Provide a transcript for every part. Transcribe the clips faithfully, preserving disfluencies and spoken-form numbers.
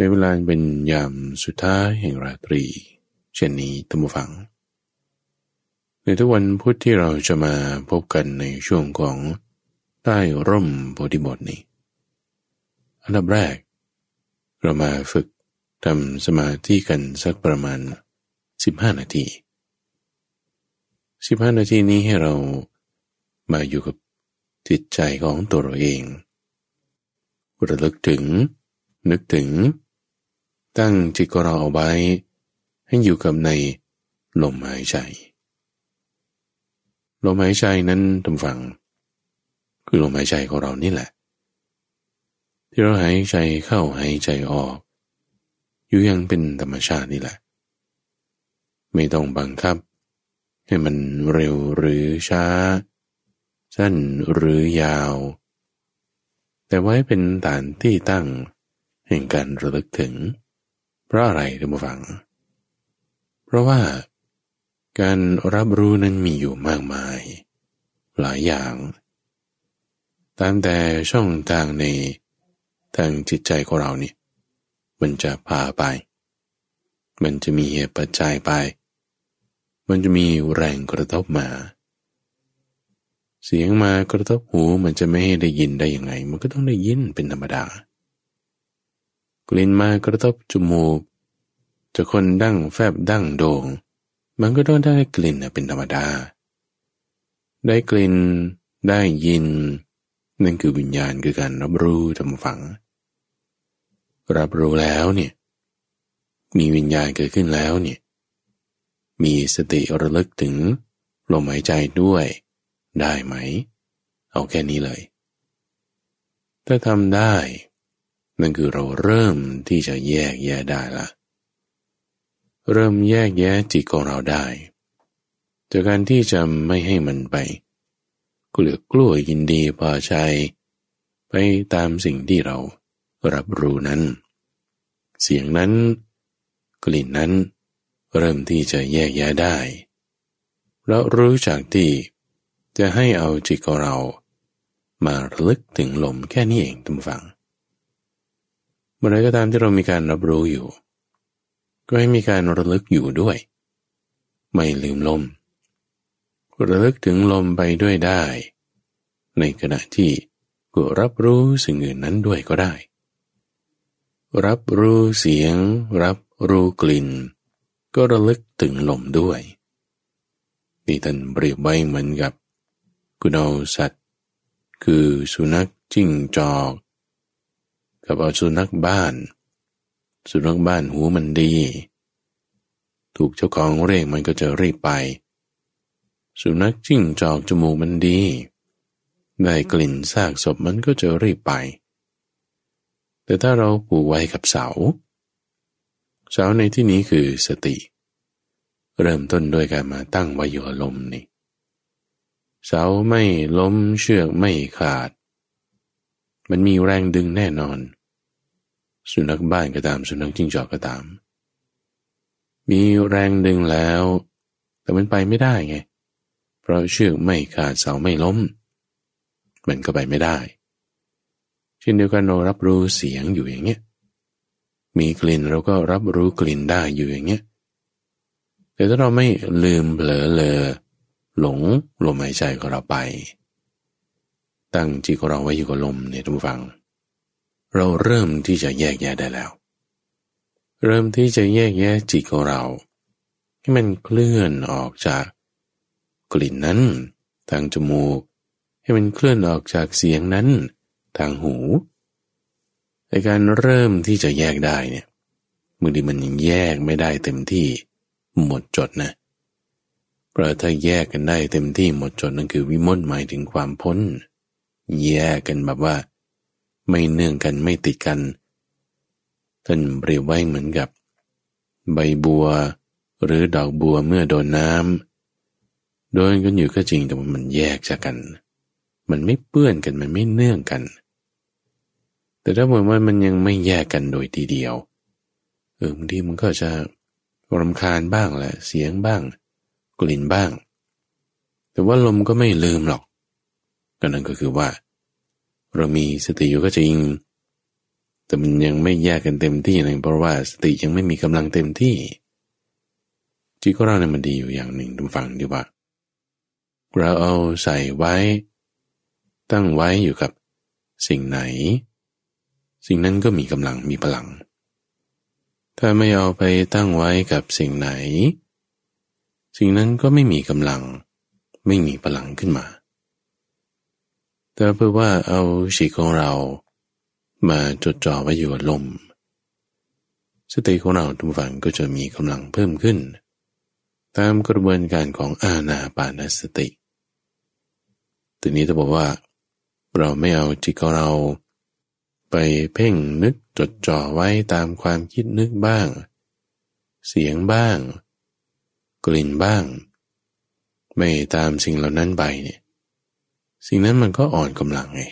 ในเวลาเป็นยามสุดท้ายแห่งราตรีเช่นนี้ท่านผู้ฟังในทุกวันพุธที่เราจะมาพบกันในช่วงของใต้ร่มโพธิบทนี้อันดับแรกเรามาฝึกทำสมาธิกันสักประมาณสิบห้านาทีสิบห้านาทีนี้ให้เรามาอยู่กับจิตใจของตัวเราเองระลึกถึงนึกถึงตั้งจิตของเราเอาไว้ให้อยู่กับในลมหายใจลมหายใจนั้นท่านฟังคือลมหายใจของเรานี่แหละที่เราหายใจเข้าหายใจออกอยู่ยังเป็นธรรมชาตินี่แหละไม่ต้องบังคับให้มันเร็วหรือช้าสั้นหรือยาวแต่ไว้เป็นฐานที่ตั้งแห่งการระลึกถึงเพราะอะไรท่านผู้ฟังเพราะว่าการรับรู้นั้นมีอยู่มากมายหลายอย่างตามแต่ช่องทางในทางจิตใจของเรานี่มันจะพาไปมันจะมีเหตุปัจจัยไปมันจะมีแรงกระทบมาเสียงมากระทบหูมันจะไม่ให้ได้ยินได้ยังไงมันก็ต้องได้ยินเป็นธรรมดากลิ่นมากระทบจมูกจะคนดั้งแฟบดั้งโด่งมันก็ต้องได้กลิ่นเป็นธรรมดาได้กลิ่นได้ยินนั่นคือวิญญาณคือการรับรู้ทำฝังรับรู้แล้วเนี่ยมีวิญญาณเกิดขึ้นแล้วเนี่ยมีสติระลึกถึงลมหายใจด้วยได้ไหมเอาแค่นี้เลยถ้าทำได้นั่นคือเราเริ่มที่จะแยกแยะได้ละเริ่มแยกแยะจิตของเราได้จากการที่จะไม่ให้มันไปเกลือกลัวยินดีพอใจไปตามสิ่งที่เรารับรู้นั้นเสียงนั้นกลิ่นนั้นเริ่มที่จะแยกแยะได้แล้วรู้จักที่จะให้เอาจิตของเรามาระลึกถึงลมแค่นี้เองท่านผู้ฟังเมื่อไรก็ตามที่เรามีการรับรู้อยู่ก็ให้มีการระลึกอยู่ด้วยไม่ลืมลมระลึกถึงลมไปด้วยได้ในขณะที่ก็รับรู้สิ่งอื่นนั้นด้วยก็ได้รับรู้เสียงรับรู้กลิ่นก็ระลึกถึงลมด้วยที่ท่านเปรียบไว้เหมือนกับคุณเอาสัตว์คือสุนัขจิ้งจอกกับเอาสุนัขบ้านสุนัขบ้านหูมันดีถูกเจ้าของเรียกมันก็จะรีบไปสุนัขจิ้งจอกจมูกมันดีได้กลิ่นซากศพมันก็จะรีบไปแต่ถ้าเราผูกไว้กับเสาเสาในที่นี้คือสติเริ่มต้นโดยการมาตั้งไว้อยู่กับลมนี่เสาไม่ล้มเชือกไม่ขาดมันมีแรงดึงแน่นอนสุนัขบ้านก็ตามสุนัขจิ้งจอกก็ตามมีแรงดึงแล้วแต่มันไปไม่ได้ไงเพราะเชือกไม่ขาดเสาไม่ล้มมันก็ไปไม่ได้เช่นเดียวกันเรารับรู้เสียงอยู่อย่างเงี้ยมีกลิ่นเราก็รับรู้กลิ่นได้อยู่อย่างเงี้ยแต่ถ้าเราไม่ลืมเผลอเลอหลงลมหายใจของเราไปตั้งจิตของเราไว้อยู่กับลมเนี่ยท่านผู้ฟังเราเริ่มที่จะแยกแยะได้แล้วเริ่มที่จะแยกแยะจิตของเราให้มันเคลื่อนออกจากกลิ่นนั้นทางจมูกให้มันเคลื่อนออกจากเสียงนั้นทางหูในการเริ่มที่จะแยกได้เนี่ยบางทีมันยังแยกไม่ได้เต็มที่หมดจดนะเพราะถ้าแยกกันได้เต็มที่หมดจดนั่นคือวิมุตติหมายถึงความพ้นแยกกันแบบว่าไม่เนื่องกันไม่ติดกันท่านเปรียบไว้เหมือนกับใบบัวหรือดอกบัวเมื่อโดนน้ำโดนกันอยู่ก็จริงแต่มันแยกจากกันมันไม่เปื้อนกันมันไม่เนื่องกันแต่ถ้าบอกว่ามันยังไม่แยกกันโดยทีเดียวเออบางทีมันก็จะรำคาญบ้างแหละเสียงบ้างกลิ่นบ้างแต่ว่าลมก็ไม่ลืมหรอกก็นั่นก็คือว่าเรามีสติอยู่ก็จริง แต่มันยังไม่แยกกันเต็มที่หนึ่งเพราะว่าสติยังไม่มีกำลังเต็มที่จิตของเราเนี่ยมันดีอยู่อย่างหนึ่งดูฟังดีว่าเราเอาใส่ไว้ตั้งไว้อยู่กับสิ่งไหนสิ่งนั้นก็มีกำลังมีพลังถ้าไม่เอาไปตั้งไว้กับสิ่งไหนสิ่งนั้นก็ไม่มีกำลังไม่มีพลังขึ้นมาแต่เพื่อว่าเอาจิตของเรามาจดจ่อไว้อยู่กับลมสติของเราทุกฝันก็จะมีกำลังเพิ่มขึ้นตามกระบวนการของอานาปานสติทีนี้จะบอกว่าเราไม่เอาจิตของเราไปเพ่งนึกจดจ่อไว้ตามความคิดนึกบ้างเสียงบ้างกลิ่นบ้างไม่ตามสิ่งเหล่านั้นไปเนี่ยสิ่งนั้นมันก็อ่อนกำลังไง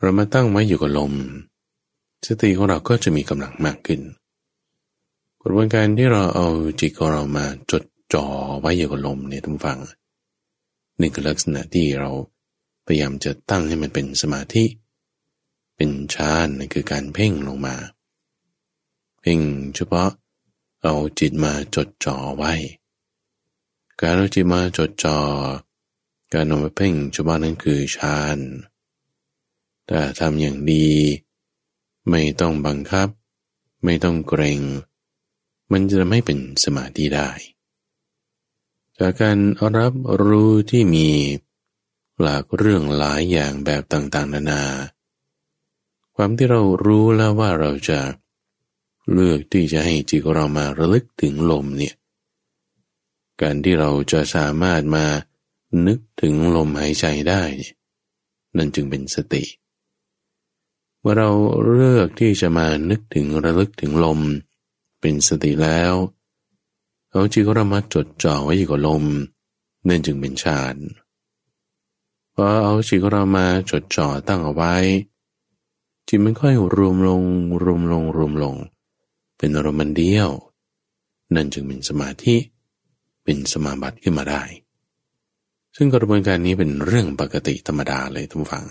เรามาตั้งไว้อยู่กับลมสติของเราก็จะมีกำลังมากขึ้นกระบวนการที่เราเอาจิตของเรามาจดจ่อไว้อยู่กับลมเนี่ยทุกฝั่งนี่คือลักษณะที่เราพยายามจะตั้งให้มันเป็นสมาธิเป็นฌานนั่นคือการเพ่งลงมาเพ่งเฉพาะเอาจิตมาจดจ่อไว้การเอาจิตมาจดจ่อการนำไปเพ่งเฉพาะนั่นคือฌานถ้าทำอย่างดีไม่ต้องบังคับไม่ต้องเกรงมันจะไม่เป็นสมาธิได้จากการรับรู้ที่มีหลากเรื่องหลายอย่างแบบต่างๆนานาความที่เรารู้แล้วว่าเราจะเลือกที่จะให้จิตของเรามาระลึกถึงลมเนี่ยการที่เราจะสามารถมานึกถึงลมหายใจได้นั่นจึงเป็นสติเมื่อเราเลือกที่จะมานึกถึงระลึกถึงลมเป็นสติแล้วเอาจิตของเรามาจดจ่อไว้อยู่กับลมนั่นจึงเป็นฌานพอเอาจิตของเรามาจดจ่อตั้งเอาไว้จิตมันค่อยรวมลงรวมลงรวมลงเป็นอารมณ์เดียวนั่นจึงเป็นสมาธิเป็นสมาบัติขึ้นมาได้ซึ่งกระบวนการนี้เป็นเรื่องปกติธรรมดาเลยทุกฝั่ง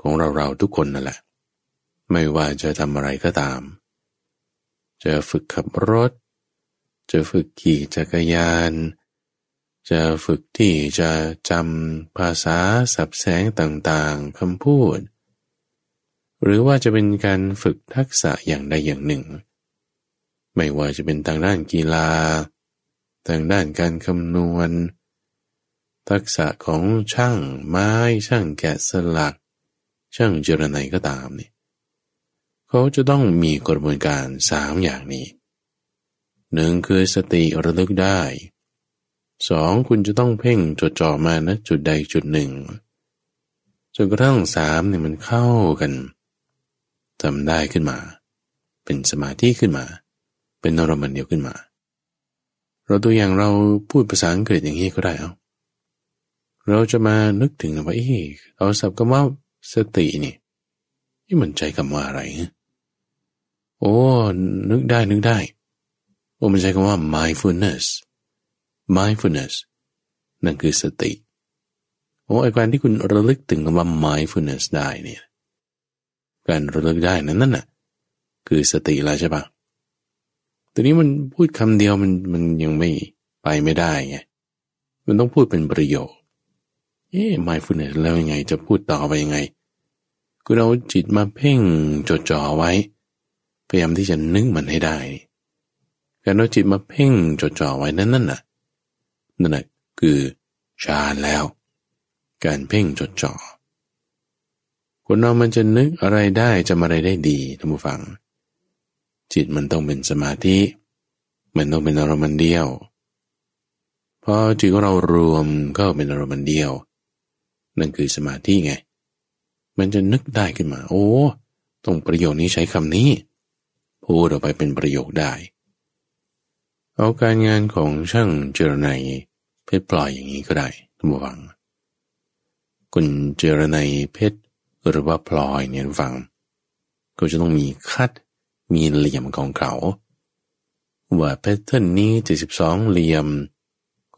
ของเราเราทุกคนนั่นแหละไม่ว่าจะทำอะไรก็ตามจะฝึกขับรถจะฝึกขี่จักรยานจะฝึกที่จะจำภาษาสับแสงต่างๆคำพูดหรือว่าจะเป็นการฝึกทักษะอย่างใดอย่างหนึ่งไม่ว่าจะเป็นทางด้านกีฬาทางด้านการคำนวณทักษะของช่างไม้ช่างแกะสลักช่างเจรไนก็ตามนี่เขาจะต้องมีกระบวนการสามอย่างนี้หนึ่งคือสติระลึกได้สองคุณจะต้องเพ่งจดจ่อมาณจุดใดจุดหนึ่งจนกระทั่งสามเนี่ยมันเข้ากันทำได้ขึ้นมาเป็นสมาธิขึ้นมาเป็นอารมณ์เดียวขึ้นมาเราตัวอย่างเราพูดภาษาอังกฤษอย่างนี้ก็ได้เอาเราจะมานึกถึงว่าเออเอาศัพท์คำว่าสตินี่นี่มันใช้คำว่าอะไรโอ้นึกได้นึกได้โอ้มันใช้คำว่า mindfulness mindfulness นั่นคือสติโอ้ไอ้การที่คุณระลึกถึงคำว่า mindfulness ได้เนี่ยการระลึกได้นั้นนั่นน่ะคือสติแล้วใช่ปะทีนี้มันพูดคำเดียวมันมันยังไม่ไปไม่ได้ไงมันต้องพูดเป็นประโยคเอ๊ะ mindfulness แล้วยังไงจะพูดต่อไปยังไงคุณเอาจิตมาเพ่งจดจ่อไว้พยายามที่จะนึกมันให้ได้การเอาจิตมาเพ่งจดจ่อไว้นั้นนั่นน่ะนั่นน่ะคือฌานแล้วการเพ่งจดจ่อคนเรามันจะนึกอะไรได้จำอะไรได้ดีท่านผู้ฟังจิตมันต้องเป็นสมาธิมันต้องเป็นอารมณ์เดียวพอจิตของเรารวมก็เป็นอารมณ์เดียวนั่นคือสมาธิไงมันจะนึกได้ขึ้นมาโอ้ตรงประโยคนี้ใช้คำนี้พูดออกไปเป็นประโยคได้เอาการงานของช่างเจรไนเพชรปล่อยอย่างนี้ก็ได้ท่านผู้ฟังคุณเจรไนเพชรหรือว่าพลอยเนี่ยฟังก็จะต้องมีคัดมีเหลี่ยมของเขาว่าแพทเทิร์นนี้เจ็ดสิบสองเหลี่ยม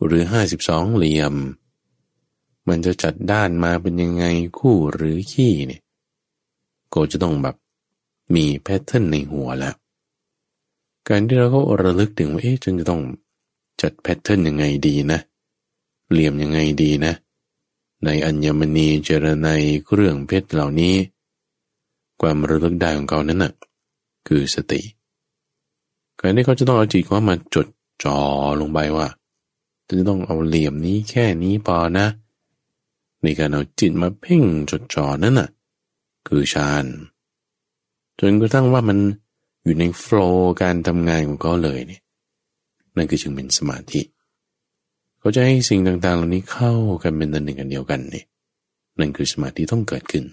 หรือห้าสิบสองเหลี่ยมมันจะจัดด้านมาเป็นยังไงคู่หรือขี้เนี่ย ก็จะต้องแบบมีแพทเทิร์นในหัวแล้วการที่เราก็ระลึกถึงว่าเอ๊ะจึงจะต้องจัดแพทเทิร์นยังไงดีนะเหลี่ยมยังไงดีนะในอัญมณีเจรไนยเครื่องเพชรเหล่านี้ความระลึกได้ของเขานั้นน่ะคือสติการที่เขาจะต้องเอาจิตเขามาจดจ่อลงไปว่าจะต้องเอาเหลี่ยมนี้แค่นี้พอนะในการเอาจิตมาเพ่งจดจ่อนั้นน่ะคือฌานจนกระทั่งว่ามันอยู่ในโฟลว์การทำงานของเขาเลยเนี่ยนั่นคือจึงเป็นสมาธิเขาจะให้สิ่งต่างๆเหล่านี้เข้ากันเป็นอันหนึ่งอันเดียวกันเนี่ยนั่นคือสมาธิต้องเกิดขึ้น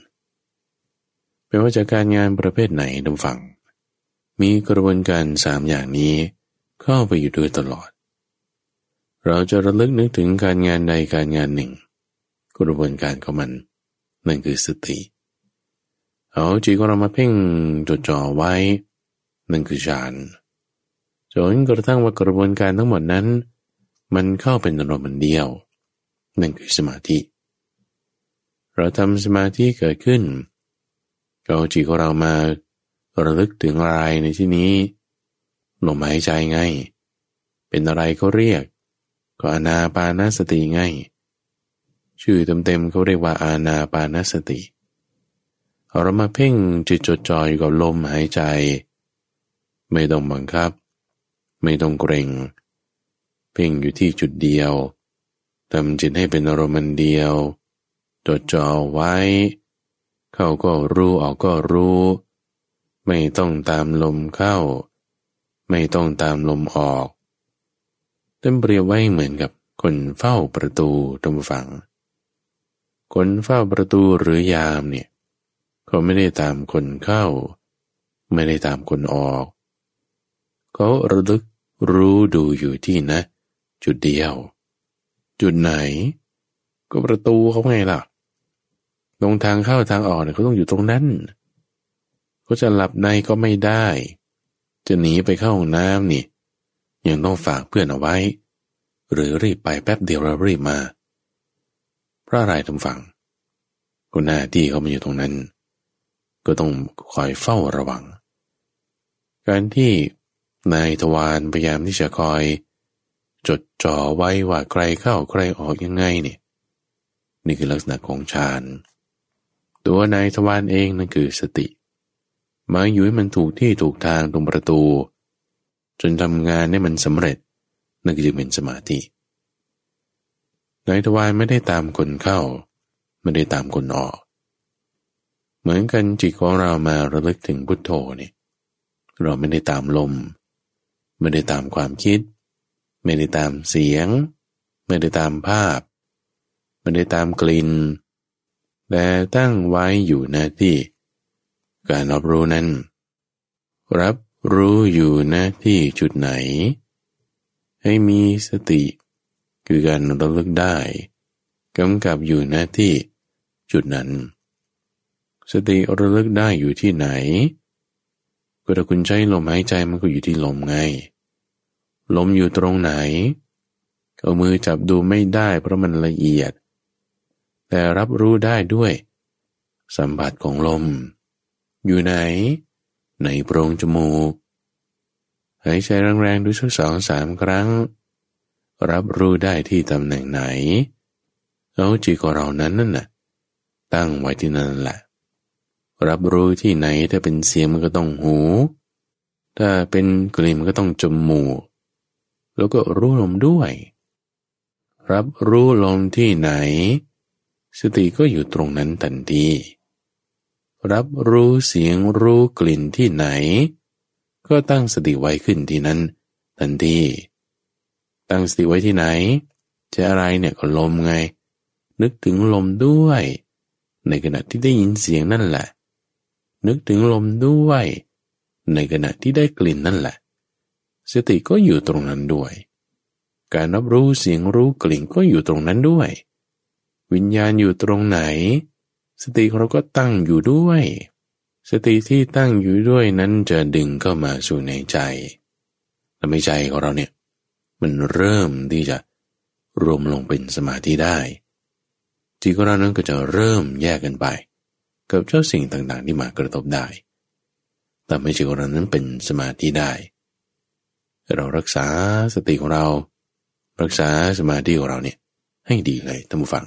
ไม่ว่าจะการงานประเภทไหนทางฝั่งมีกระบวนการสามอย่างนี้เข้าไปอยู่ด้วยตลอดเราจะระลึกนึกถึงการงานใดการงานหนึ่งกระบวนการของมันนั่นคือสติเอาจิตของเรามาเพ่งจดจ่อไว้นั่นคือฌานจนกระทั่งว่ากระบวนการทั้งหมดนั้นมันเข้าเป็นอารมณ์เดียวนั่นคือสมาธิเราทำสมาธิเกิดขึ้นเอาจิตของเรามาระลึกถึงอะไรในที่นี้ลมหายใจไงเป็นอะไรเขาเรียกก็อานาปานสติไงชื่อเต็มๆเขาเรียกว่าอานาปานสติเรามาเพ่งจิตจดจ่ออยู่กับลมหายใจไม่ต้องบังคับไม่ต้องเกรงเพ่งอยู่ที่จุดเดียวทำจิตให้เป็นอารมณ์เดียวจดจ่อไว้เข้าก็รู้ออกก็รู้ไม่ต้องตามลมเข้าไม่ต้องตามลมออกเต็มเปรียบไว้เหมือนกับคนเฝ้าประตูตรงฝั่งคนเฝ้าประตูหรือยามเนี่ยเขาไม่ได้ตามคนเข้าไม่ได้ตามคนออกเขาระลึกรู้ดูอยู่ที่นะจุดเดียวจุดไหนก็ประตูเขาไงล่ะตรงทางเข้าทางออกเนี่ยเขาต้องอยู่ตรงนั้นเขาจะหลับในก็ไม่ได้จะหนีไปเข้าห้องน้ำนี่ยังต้องฝากเพื่อนเอาไว้หรือรีบไปแป๊บเดียวเรารีบมาพระรายทำฝั่งคนหน้าที่เขามาอยู่ตรงนั้นก็ต้องคอยเฝ้าระวังการที่นายทวารพยายามที่จะคอยจดจ่อไว้ว่าใครเข้าใครออกยังไงเนี่ยนี่คือลักษณะของฌานตัวนายทวารเองนั่นคือสติมาอยู่ให้มันถูกที่ถูกทางตรงประตูจนทำงานให้มันสำเร็จนั่นคือเป็นสมาธินายทวารไม่ได้ตามคนเข้าไม่ได้ตามคนออกเหมือนกันจิตของเรามาระลึกถึงพุทโธเนี่ยเราไม่ได้ตามลมไม่ได้ตามความคิดไม่ได้ตามเสียงไม่ได้ตามภาพไม่ได้ตามกลิ่นแต่ตั้งไว้อยู่หน้าที่การรับรู้นั้นรับรู้อยู่หน้าที่จุดไหนให้มีสติคือการระลึกได้กำกับอยู่หน้าที่จุดนั้นสติระลึกได้อยู่ที่ไหนก็ถ้าคุณใช้ลมหายใจมันก็อยู่ที่ลมไงลมอยู่ตรงไหนเอามือจับดูไม่ได้เพราะมันละเอียดแต่รับรู้ได้ด้วยสัมผัสของลมอยู่ไหนในโพรงจมูกหายใจแรงๆดูสักสองสามครั้งรับรู้ได้ที่ตำแหน่งไหนเอาจิตของเรานั้นนั่นน่ะตั้งไว้ที่นั่นแหละรับรู้ที่ไหนถ้าเป็นเสียงมันก็ต้องหูถ้าเป็นกลิ่นมันก็ต้องจมูกแล้วก็รู้ลมด้วยรับรู้ลมที่ไหนสติก็อยู่ตรงนั้นทันทีรับรู้เสียงรู้กลิ่นที่ไหนก็ตั้งสติไว้ขึ้นที่นั้นทันทีตั้งสติไว้ที่ไหนจะอะไรเนี่ยก็ลมไงนึกถึงลมด้วยในขณะที่ได้ยินเสียงนั่นแหละนึกถึงลมด้วยในขณะที่ได้กลิ่นนั่นแหละสติก็อยู่ตรงนั้นด้วยการรับรู้เสียงรู้กลิ่นก็อยู่ตรงนั้นด้วยวิญญาณอยู่ตรงไหนสติของเราก็ตั้งอยู่ด้วยสติที่ตั้งอยู่ด้วยนั้นจะดึงเข้ามาสู่ในใจและไม่ใจของเราเนี่ยมันเริ่มที่จะรวมลงเป็นสมาธิได้จิตของเรานั้นก็จะเริ่มแยกกันไป กับเจ้าสิ่งต่างๆที่มากระทบได้ทำให้จิตของเรานั้นเป็นสมาธิได้เรารักษาสติของเรารักษาสมาธิของเราเนี่ยให้ดีเลยท่านผู้ฟัง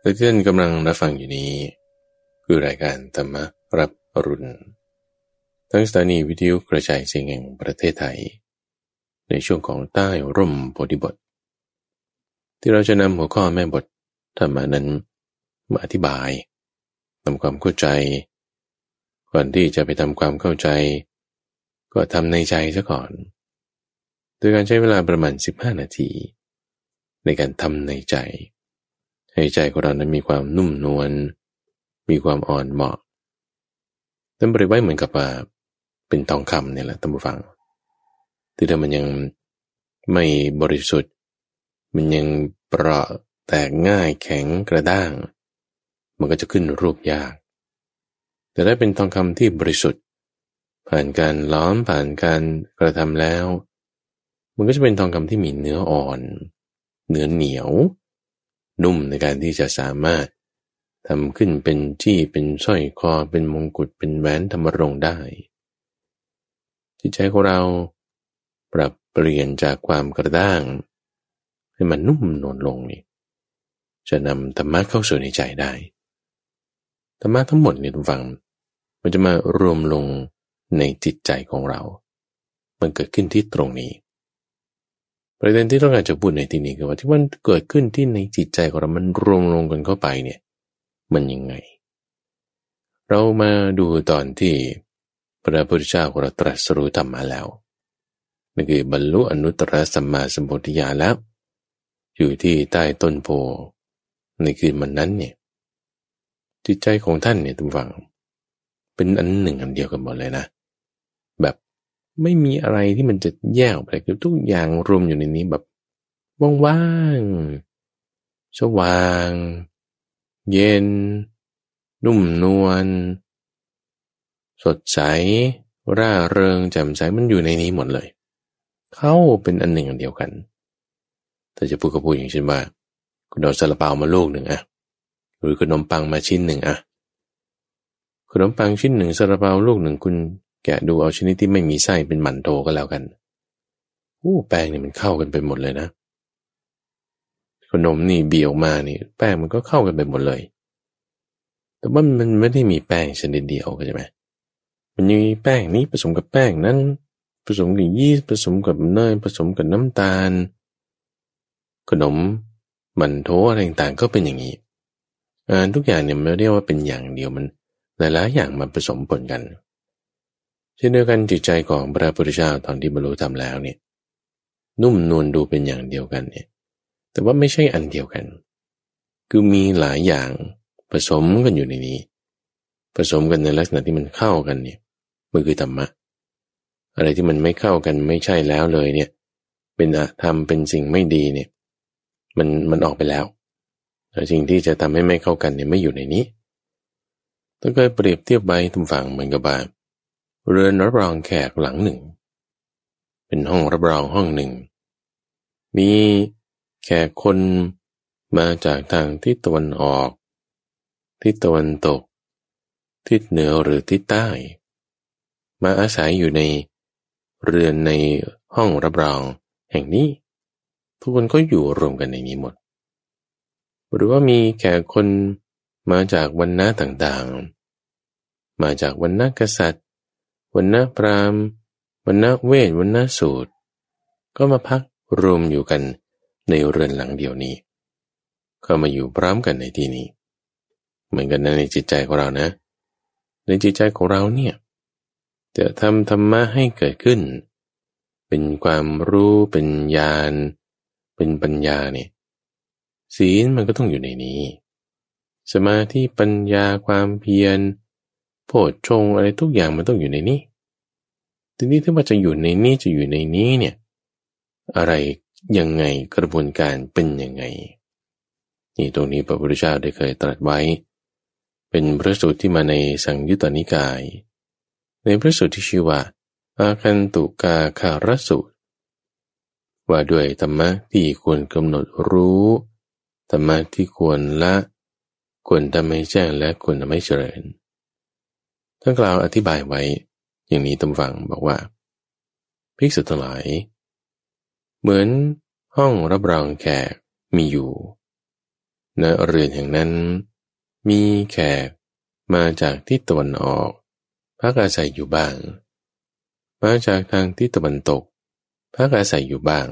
และท่านกำลังรับฟังอยู่นี้คือรายการธรรมรับอรุณทางสถานีวิทยุกระจายเสียงแห่งประเทศไทยในช่วงของใต้ร่มโพธิบทที่เราจะนำหัวข้อแม่บทธรรมนั้นมาอธิบายทำความเข้าใจก่อนที่จะไปทำความเข้าใจก็ทำในใจซะก่อนโดยการใช้เวลาประมาณสิบห้านาทีในการทำในใจให้ใจของเรานั้นมีความนุ่มนวลมีความอ่อนเหมาะท่านบริไว้เหมือนกับเป็นทองคำเนี่ยแหละท่านผู้ฟังที่ถ้ามันยังไม่บริสุทธิ์มันยังเปราะแตกง่ายแข็งกระด้างมันก็จะขึ้นรูปยากแต่ได้เป็นทองคำที่บริสุทธิ์ผ่านการล้อมผ่านการกระทำแล้วมันก็จะเป็นทองคำที่มีเนื้ออ่อนเนื้อเหนียวนุ่มในการที่จะสามารถทำขึ้นเป็นจี้เป็นสร้อยคอเป็นมงกุฎเป็นแหวนธรรมรงได้จิตใจของเราปรับเปลี่ยนจากความกระด้างให้มันนุ่มนวลลงนี่จะนำธรรมะเข้าสู่ในใจได้ธรรมะทั้งหมดเนี่ยทุกฟังมันจะมารวมลงในจิตใจของเรามันเกิดขึ้นที่ตรงนี้ประเด็นที่ต้องการจะพูดในที่นี้คือว่าที่มันเกิดขึ้นที่ในจิตใจของเรามันรวมลงกันเข้าไปเนี่ยมันยังไงเรามาดูตอนที่พระพุทธเจ้าของเราตรัสรู้ธรรมมาแล้วนั่นคือบรรลุอนุตตรสัมมาสัมโพธิญาณแล้วอยู่ที่ใต้ต้นโพในคืนวันนั้นเนี่ยจิตใจของท่านเนี่ยทุกฝั่งเป็นอันหนึ่งอันเดียวกันหมดเลยนะแบบไม่มีอะไรที่มันจะแยกออกไปคือทุกอย่างรวมอยู่ในนี้แบบว่างๆสว่างเย็นนุ่มนวลสดใสร่าเริงแจ่มใสมันอยู่ในนี้หมดเลยเข้าเป็นอันหนึ่งอันเดียวกันแต่จะพูดก็พูดอย่างเช่นว่าคุณเอาซาลาเปามาลูกหนึ่งอะหรือขนมปังมาชิ้นหนึ่งอะขนมปังชิ้นหนึ่งซาลาเปาลูกหนึ่งคุณแกะดูเอาชนิดที่ไม่มีไส้เป็นหมันโตก็แล้วกันโอ้แป้งนี่มันเข้ากันไปหมดเลยนะขนมนี่บีออกมานี่แป้งมันก็เข้ากันไปหมดเลยแต่ว่ามันไม่ได้มีแป้งชนิดเดียวใช่ไหมมันมีแป้งนี้ผสมกับแป้งนั้นผสมกับยีสต์ผสมกับเนยผสมกับน้ำตาลขนมมันโถอะไรต่างๆก็เป็นอย่างนี้อ่าทุกอย่างเนี่ยไม่เรียกว่าเป็นอย่างเดียวมันหลายๆอย่างมันผสมปนกันเช่นเดียวกันจิตใจของพระพุทธเจ้าตอนที่บรรลุธรรมแล้วเนี่ยนุ่มนวลดูเป็นอย่างเดียวกันเนี่ยแต่ว่าไม่ใช่อันเดียวกันคือมีหลายอย่างผสมกันอยู่ในนี้ผสมกันในลักษณะที่มันเข้ากันเนี่ยมันคือธรรมะอะไรที่มันไม่เข้ากันไม่ใช่แล้วเลยเนี่ยเป็นอธรรมเป็นสิ่งไม่ดีเนี่ยมันมันออกไปแล้วแต่สิ่งที่จะทำให้ไม่เข้ากันเนี่ยไม่อยู่ในนี้ต้องเคยเปรียบเทียบใบทุกฝั่งเหมือนกับเรือนรับรองแขกหลังหนึ่งเป็นห้องรับรองห้องหนึ่งมีแขกคนมาจากทางทิศตะวันออกทิศตะวันตกทิศเหนือหรือทิศใต้มาอาศัยอยู่ในเรือนในห้องรับรองแห่งนี้ทุกคนก็อยู่รวมกันในนี้หมดหรือว่ามีแขกคนมาจากวรรณะต่างๆมาจากวรรณะกษัตริย์วรรณะพราหมณ์วรรณะเวทวรรณะสูตรก็มาพักรวมอยู่กันในเรือนหลังเดียวนี้ก็มาอยู่พร้อมกันในที่นี้เหมือนกันนะในจิตใจของเรานะในจิตใจของเราเนี่ยจะทำธรรมะให้เกิดขึ้นเป็นความรู้เป็นญาณเป็นปัญญาเนี่ยศีลมันก็ต้องอยู่ในนี้สมาธิปัญญาความเพียรโพชฌงค์อะไรทุกอย่างมันต้องอยู่ในนี้ทีนี้ถ้ามันจะอยู่ในนี้จะอยู่ในนี้เนี่ยอะไรยังไงกระบวนการเป็นยังไงนี่ตรงนี้พระพุทธเจ้าได้เคยตรัสไว้เป็นพระสูตรที่มาในสังยุตตนิกายในพระสูตรที่ชื่อว่าอาคันตุกาคารสูตรว่าด้วยธรรมะที่ควรกำหนดรู้ ธรรมะที่ควรละควรทำให้แจ้งและควรทำให้เจริญท่านกล่าวอธิบายไว้อย่างนี้ตามฟังบอกว่าภิกษุทั้งหลายเหมือนห้องรับรองแขกมีอยู่ณเรือนแห่งนั้นมีแขกมาจากทิศตะวันออกพักอาศัยอยู่บ้างมาจากทางทิศตะวันตกพักอาศัยอยู่บ้าง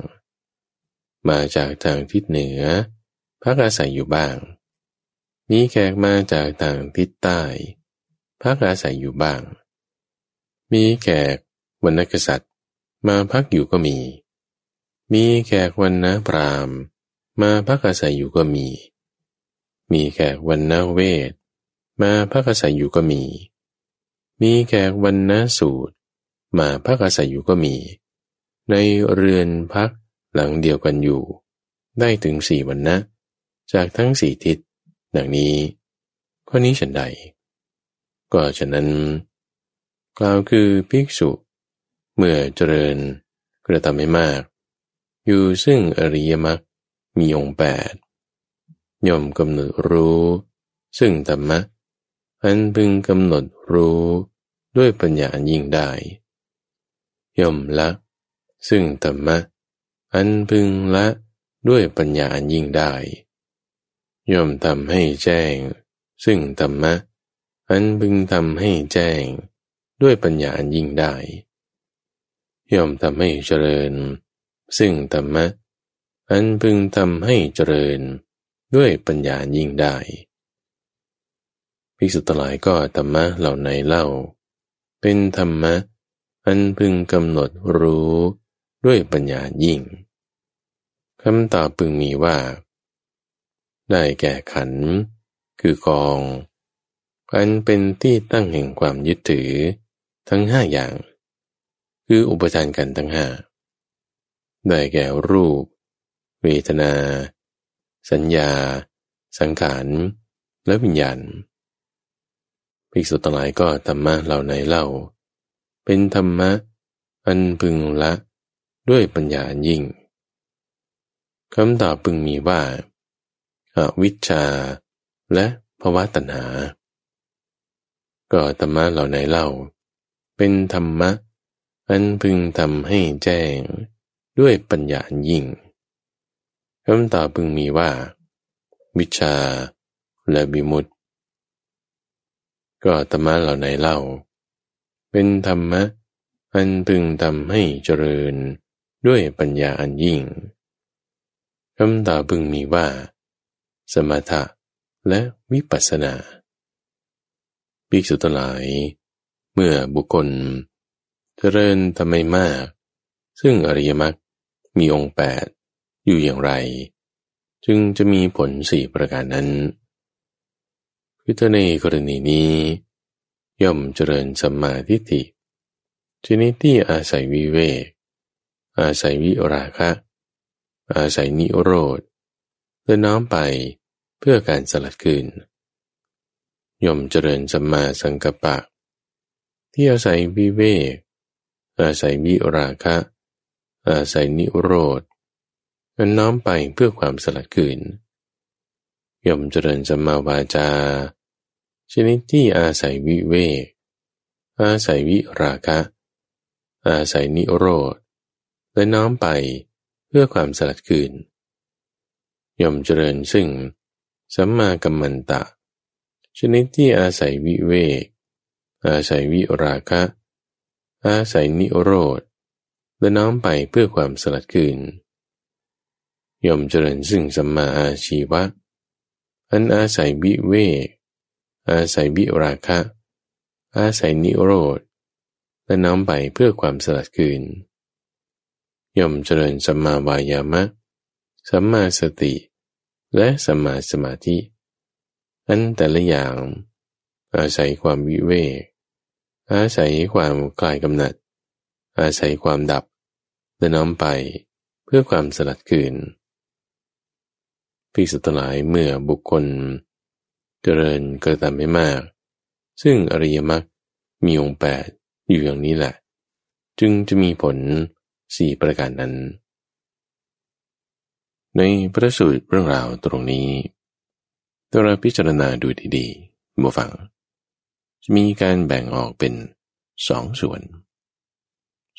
มาจากทางทิศเหนือพักอาศัยอยู่บ้างมีแขกมาจากทางทิศใต้พักอาศัยอยู่บ้างมีแขกวรรณกษัตริย์มาพักอยู่ก็มีมีแขกวรรณพราหมณ์มาพักอาศัยอยู่ก็มีมีแขกวรรณเวทมาพักอาศัยอยู่ก็มีมีแขกวรรณสูตรมาพักอาศัยอยู่ก็มีในเรือนพักหลังเดียวกันอยู่ได้ถึงสี่วรรณะจากทั้งสี่ทิศดังนี้ข้อนี้ฉันใดก็ฉะนั้นกล่าวคือภิกษุเมื่อเจริญกระทำให้มากอยู่ซึ่งอริยมรรคมีองค์แปดย่อมกำหนดรู้ซึ่งธรรมะอันพึงกำหนดรู้ด้วยปัญญาอันยิ่งได้ย่อมละซึ่งธรรมะอันพึงละด้วยปัญญาอันยิ่งได้ย่อมทำให้แจ้งซึ่งธรรมะอันพึงทำให้แจ้งด้วยปัญญาอันยิ่งได้ย่อมทำให้เจริญซึ่งธรรมะอันพึงทำให้เจริญด้วยปัญญาอันยิ่งได้ภิกษุทั้งหลายก็ธรรมะเหล่าไหนเล่าเป็นธรรมะอันพึงกำหนดรู้ด้วยปัญญายิ่งคำตอบพึงมีว่าได้แก่ขันธ์คือกองอันเป็นที่ตั้งแห่งความยึดถือทั้งห้าอย่างคืออุปทานกันทั้งห้าได้แก่รูปเวทนาสัญญาสังขารและวิญญาณภิกษุทั้งหลายก็ธรรมะเหล่าไหนเล่าเป็นธรรมะอันพึงละด้วยปัญญายิ่งคำตอบพึงมีว่าอวิชชาและภวตัณหาก็ธรรมะเหล่าไหนเล่าเป็นธรรมะอันพึงทำให้แจ้งด้วยปัญญายิ่งคำตอบพึงมีว่าวิชชาและวิมุตติก็ธรรมะเหล่าไหนเล่าเป็นธรรมะอันพึงทำให้เจริญด้วยปัญญาอันยิ่งคำตอบพึงมีว่าสมถะและวิปัสสนาภิกษุทั้งหลายเมื่อบุคคลเจริญธรรมมากซึ่งอริยมรรคมีองค์แปดอยู่อย่างไรจึงจะมีผลสี่ประการนั้นคือถ้าในกรณีนี้ย่อมเจริญสัมมาทิฏฐิชนิดที่อาศัยวิเวกอาศัยวิราคะอาศัยนิโรธเพื่อน้อมไปเพื่อการสลัดคืนย่อมเจริญสัมมาสังกัปปะที่อาศัยวิเวกอาศัยวิราคะอาศัยนิโรธนั้นน้อมไปเพื่อความสลัดคืนย่อมเจริญสัมมาวาจาชนิดที่อาศัยวิเวกอาศัยวิราคะอาศัยนิโรธและน้อมไปเพื่อความสลัดคืนย่อมเจริญซึ่งสัมมากัมมันตะชนิดที่อาศัยวิเวกอาศัยวิราคะอาศัยนิโรธและน้อมไปเพื่อความสลัดคืนย่อมเจริญซึ่งสัมมาอาชีวะอันอาศัยวิเวกอาศัยวิราคะอาศัยนิโรธและน้อมไปเพื่อความสลัดคืนย่อมเจริญสัมมาวายามะสัมมาสติและสัมมาสมาธิอันแต่ละอย่างอาศัยความวิเวกอาศัยความคลายกำหนัดอาศัยความดับและน้อมไปเพื่อความสลัดคืนภิกษุทั้งหลายเมื่อบุคคลเจริญกระทำให้มากซึ่งอริยมรรคมีองค์แปดอยู่อย่างนี้แหละจึงจะมีผลสี่ประการนั้น ในพระสูตรเรื่องราวตรงนี้ถ้าเราพิจารณาดูดีๆมาฟังมีการแบ่งออกเป็นสองส่วน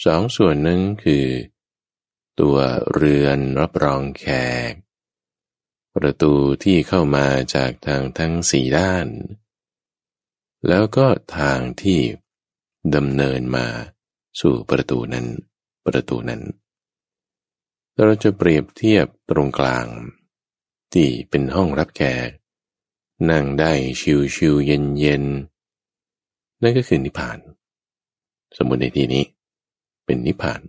สองส่วนนั้นคือตัวเรือนรับรองแขกประตูที่เข้ามาจากทางทั้งสี่ด้านแล้วก็ทางที่ดำเนินมาสู่ประตูนั้นประตูนั้นเราจะเปรียบเทียบตรงกลางที่เป็นห้องรับแขกนั่งได้ชิวๆเย็นๆนั่นก็คือนิพพานสมมุติในที่นี้เป็นนิพพาน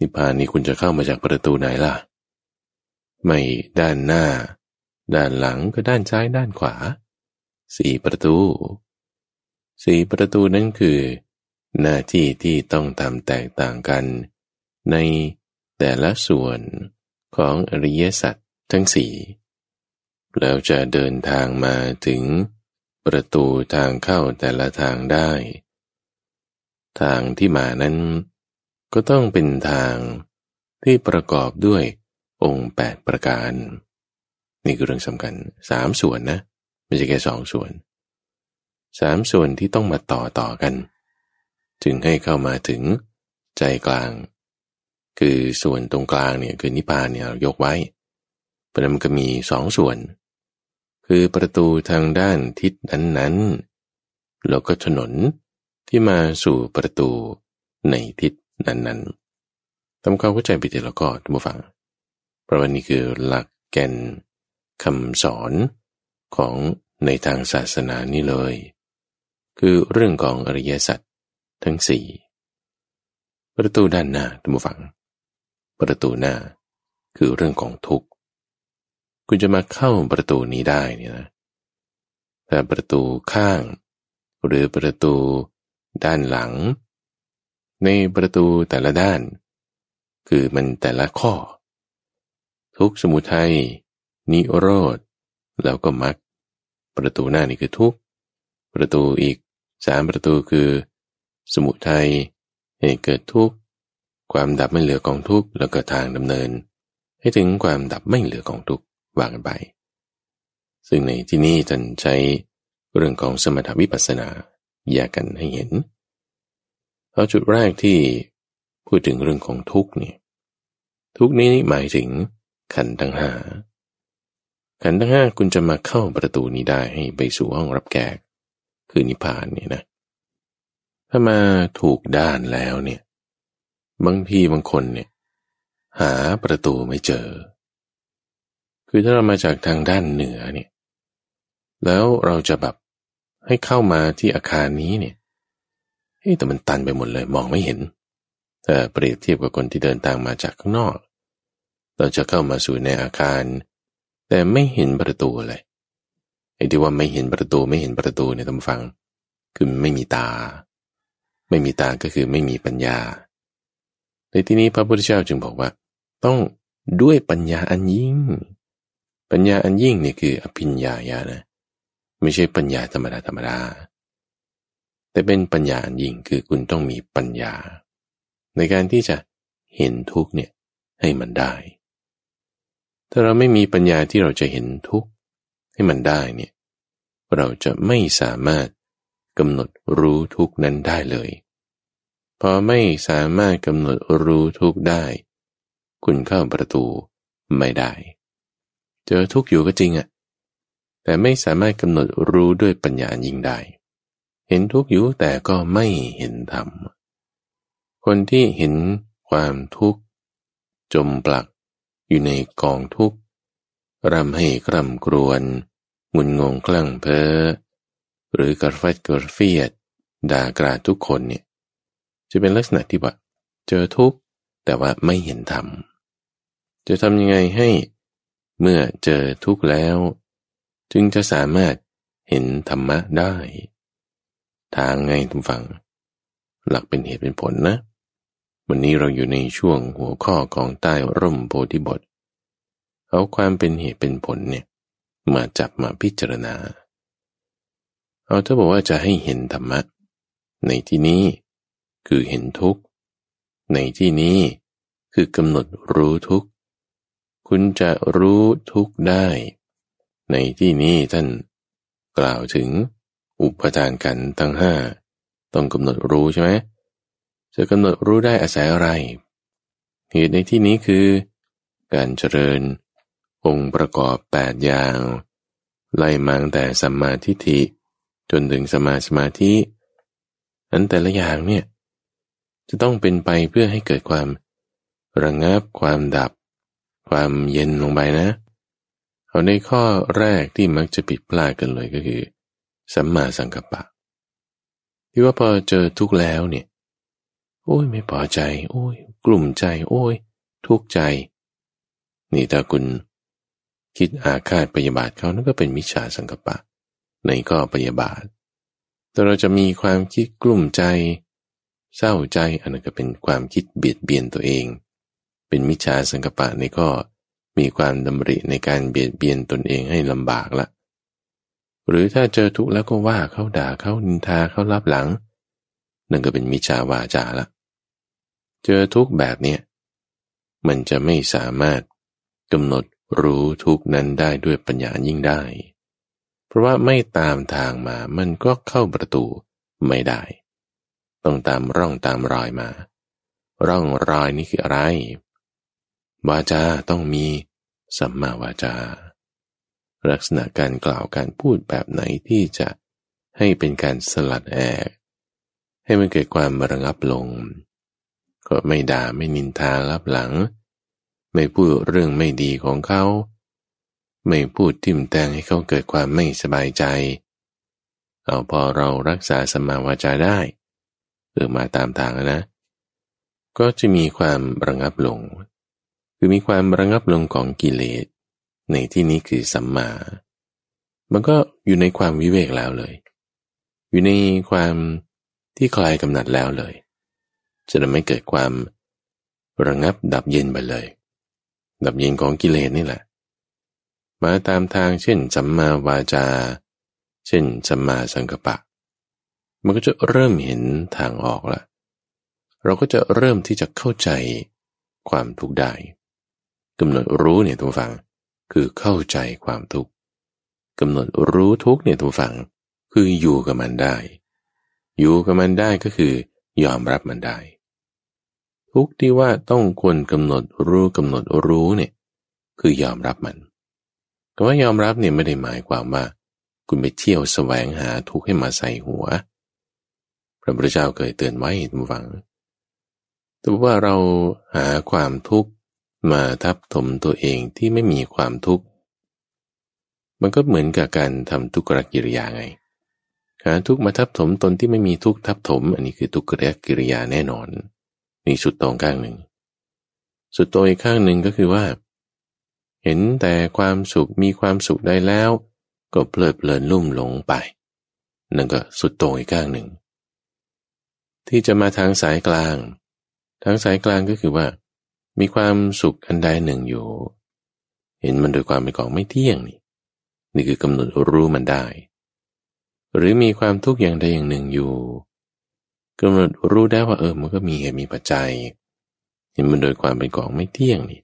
นิพพานนี้คุณจะเข้ามาจากประตูไหนล่ะไม่ด้านหน้าด้านหลังก็ด้านซ้ายด้านขวาสี่ประตูสี่ประตูนั้นคือหน้าที่ที่ต้องทำแตกต่างกันในแต่ละส่วนของอริยสัจทั้งสี่แล้วจะเดินทางมาถึงประตูทางเข้าแต่ละทางได้ทางที่มานั้นก็ต้องเป็นทางที่ประกอบด้วยองค์แปดประการนี่คือเรื่องสำคัญสามส่วนนะไม่ใช่แค่สองส่วนสามส่วนที่ต้องมาต่อต่อกันจึงให้เข้ามาถึงใจกลางคือส่วนตรงกลางเนี่ยคือนิพพานเนี่ยเรายกไว้ประเด็นมันก็มีสองส่วนคือประตูทางด้านทิศนั้นๆแล้วก็ถนนที่มาสู่ประตูในทิศนั้นๆทำความเข้าใจไปทีละข้อทุกฝั่งเพราะว่านี่คือหลักแก่นคำสอนของในทางศาสนานี่เลยคือเรื่องของอริยสัจทั้งสี่ประตูด้านหน้าทุกฝั่งประตูหน้าคือเรื่องของทุกข์คุณจะมาเข้าประตูนี้ได้เนี่ยนะแต่ประตูข้างหรือประตูด้านหลังในประตูแต่ละด้านคือมันแต่ละข้อทุกข์สมุทัยนิโรธแล้วก็มรรคประตูหน้านี่คือทุกข์ประตูอีกสามประตูคือสมุทัยให้เกิดทุกข์ความดับไม่เหลือของทุกข์แล้วก็ทางดำเนินให้ถึงความดับไม่เหลือของทุกข์วางกันไปซึ่งในที่นี้ท่านใช้เรื่องของสมถวิปัสสนาแยกกันให้เห็นเอาจุดแรกที่พูดถึงเรื่องของทุกข์เนี่ยทุกข์นี้หมายถึงขันธ์ทั้งห้าขันธ์ทั้งห้าคุณจะมาเข้าประตูนี้ได้ให้ไปสู่ห้องรับแขกคือนิพพานเนี่ยนะถ้ามาถูกด้านแล้วเนี่ยบางทีบางคนเนี่ยหาประตูไม่เจอคือถ้าเรามาจากทางด้านเหนือเนี่ยแล้วเราจะแบบให้เข้ามาที่อาคารนี้เนี่ยเฮ้ยแต่มันตันไปหมดเลยมองไม่เห็นแต่เปรียบเทียบกับคนที่เดินทางมาจากข้างนอกเราจะเข้ามาสู่ในอาคารแต่ไม่เห็นประตูเลยไอ้ที่ว่าไม่เห็นประตูไม่เห็นประตูเนี่ยท่านฟังคือไม่มีตาไม่มีตาก็คือไม่มีปัญญาในที่นี้พระพุทธเจ้าจึงบอกว่าต้องด้วยปัญญาอันยิ่งปัญญาอันยิ่งเนี่ยคืออภิญญาญาณนะไม่ใช่ปัญญาธรรมดาธรรมดาแต่เป็นปัญญาอันยิ่งคือคุณต้องมีปัญญาในการที่จะเห็นทุกข์เนี่ยให้มันได้ถ้าเราไม่มีปัญญาที่เราจะเห็นทุกข์ให้มันได้เนี่ยเราจะไม่สามารถกำหนดรู้ทุกข์นั้นได้เลยพอไม่สามารถกำหนดรู้ทุกข์ได้คุณเข้าประตูไม่ได้เจอทุกข์อยู่ก็จริงอ่ะแต่ไม่สามารถกำหนดรู้ด้วยปัญญายิ่งได้เห็นทุกข์อยู่แต่ก็ไม่เห็นธรรมคนที่เห็นความทุกข์จมปลักอยู่ในกองทุกข์ร่ำให้คร่ำครวญงุนงงคลั่งเพ้อหรือกระฟัดกระเฟียดด่ากราดทุกคนเนี่ยจะเป็นลักษณะที่ว่าเจอทุกข์แต่ว่าไม่เห็นธรรมจะทำยังไงให้เมื่อเจอทุกข์แล้วจึงจะสามารถเห็นธรรมะได้ทางไงทุกฝั่งหลักเป็นเหตุเป็นผลนะวันนี้เราอยู่ในช่วงหัวข้อของใต้ร่มโพธิบทเอาความเป็นเหตุเป็นผลเนี่ยมาจับมาพิจารณาเอาถ้าบอกว่าจะให้เห็นธรรมะในที่นี้คือเห็นทุกข์ในที่นี้คือกำหนดรู้ทุกข์ คุณจะรู้ทุกข์ได้ในที่นี้ท่านกล่าวถึงอุปทานขันธ์ทั้งห้าต้องกำหนดรู้ใช่ไหมจะกำหนดรู้ได้อาศัยอะไรเหตุในที่นี้คือการเจริญองค์ประกอบแปดอย่างไล่มาตั้งแต่สัมมาทิฏฐิจนถึงสัมมาสมาธินั้นแต่ละอย่างเนี่ยจะต้องเป็นไปเพื่อให้เกิดความระงับความดับความเย็นลงไปนะเอาในข้อแรกที่มักจะผิดพลาดกันเลยก็คือสัมมาสังกัปปะที่ว่าพอเจอทุกข์แล้วเนี่ยโอ้ยไม่พอใจโอ้ยกลุ่มใจโอ้ยทุกข์ใจนี่ถ้าคุณคิดอาฆาตพยาบาทเขานั่นก็เป็นมิจฉาสังกัปปะในข้อพยาบาทแต่เราจะมีความคิดกลุ่มใจเศร้าใจอันนั้นก็เป็นความคิดเบียดเบียนตัวเองเป็นมิจฉาสังกัปปะในข้อมีความดำริในการเบียดเบียนตนเองให้ลำบากละหรือถ้าเจอทุกข์แล้วก็ว่าเขาด่าเขานินทาเขาลับหลังนั่นก็เป็นมิจฉาวาจาละเจอทุกข์แบบเนี้ยมันจะไม่สามารถกำหนดรู้ทุกข์นั้นได้ด้วยปัญญายิ่งได้เพราะว่าไม่ตามทางมามันก็เข้าประตูไม่ได้ต้องตามร่องตามรอยมาร่องรอยนี่คืออะไรวาจาต้องมีสัมมาวาจาลักษณะการกล่าวการพูดแบบไหนที่จะให้เป็นการสลัดแอกให้มันเกิดความระงับลงก็ไม่ด่าไม่นินทาลับหลังไม่พูดเรื่องไม่ดีของเขาไม่พูดทิ่มแทงให้เขาเกิดความไม่สบายใจเอาพอเรารักษาสัมมาวาจาได้เออมาตามทางนะก็จะมีความระงับลงคือมีความระงับลงของกิเลสในที่นี้คือสัมมามันก็อยู่ในความวิเวกแล้วเลยอยู่ในความที่คลายกำหนัดแล้วเลยจะทำให้เกิดความระงับดับเย็นไปเลยดับเย็นของกิเลสนี่แหละมาตามทางเช่นสัมมาวาจาเช่นสัมมาสังกัปปะมันก็จะเริ่มเห็นทางออกละเราก็จะเริ่มที่จะเข้าใจความทุกข์ได้กำหนดรู้เนี่ยทุกฝั่งคือเข้าใจความทุกข์กำหนดรู้ทุกข์เนี่ยทุกฝั่งคืออยู่กับมันได้อยู่กับมันได้ก็คือยอมรับมันได้ทุกข์ที่ว่าต้องควรกำหนดรู้กำหนดรู้เนี่ยคือยอมรับมันคำว่ายอมรับเนี่ยไม่ได้หมายความว่าคุณไปเที่ยวแสวงหาทุกข์ให้มาใส่หัวพระพุทธเจ้าเคยเตือนไว้ทุกฝั่งแต่ว่าเราหาความทุกข์มาทับถมตัวเองที่ไม่มีความทุกข์มันก็เหมือนกับการทำทุกขกิริยาไงหาทุกข์มาทับถมตนที่ไม่มีทุกข์ทับถมอันนี้คือทุกขกิริยาแน่นอนนี่สุดตรงข้างหนึ่งสุดตรงอีกข้างหนึ่งก็คือว่าเห็นแต่ความสุขมีความสุขได้แล้วก็เพลิดเพลินลุ่มหลงไปนั่นก็สุดตรงอีกข้างหนึ่งที่จะมาทางสายกลางทางสายกลางก็คือว่ามีความสุขอันใดหนึ่งอยู่เห็นมันโดยความเป็นของไม่เที่ยงนี่นี่คือกำหนดรู้มันได้หรือมีความทุกข์อย่างใดอย่างหนึ่งอยู่กำหนดรู้ได้ว่าเออมันก็มีเหตุมีปัจจัยเห็นมันโดยความเป็นของไม่เที่ยงนี่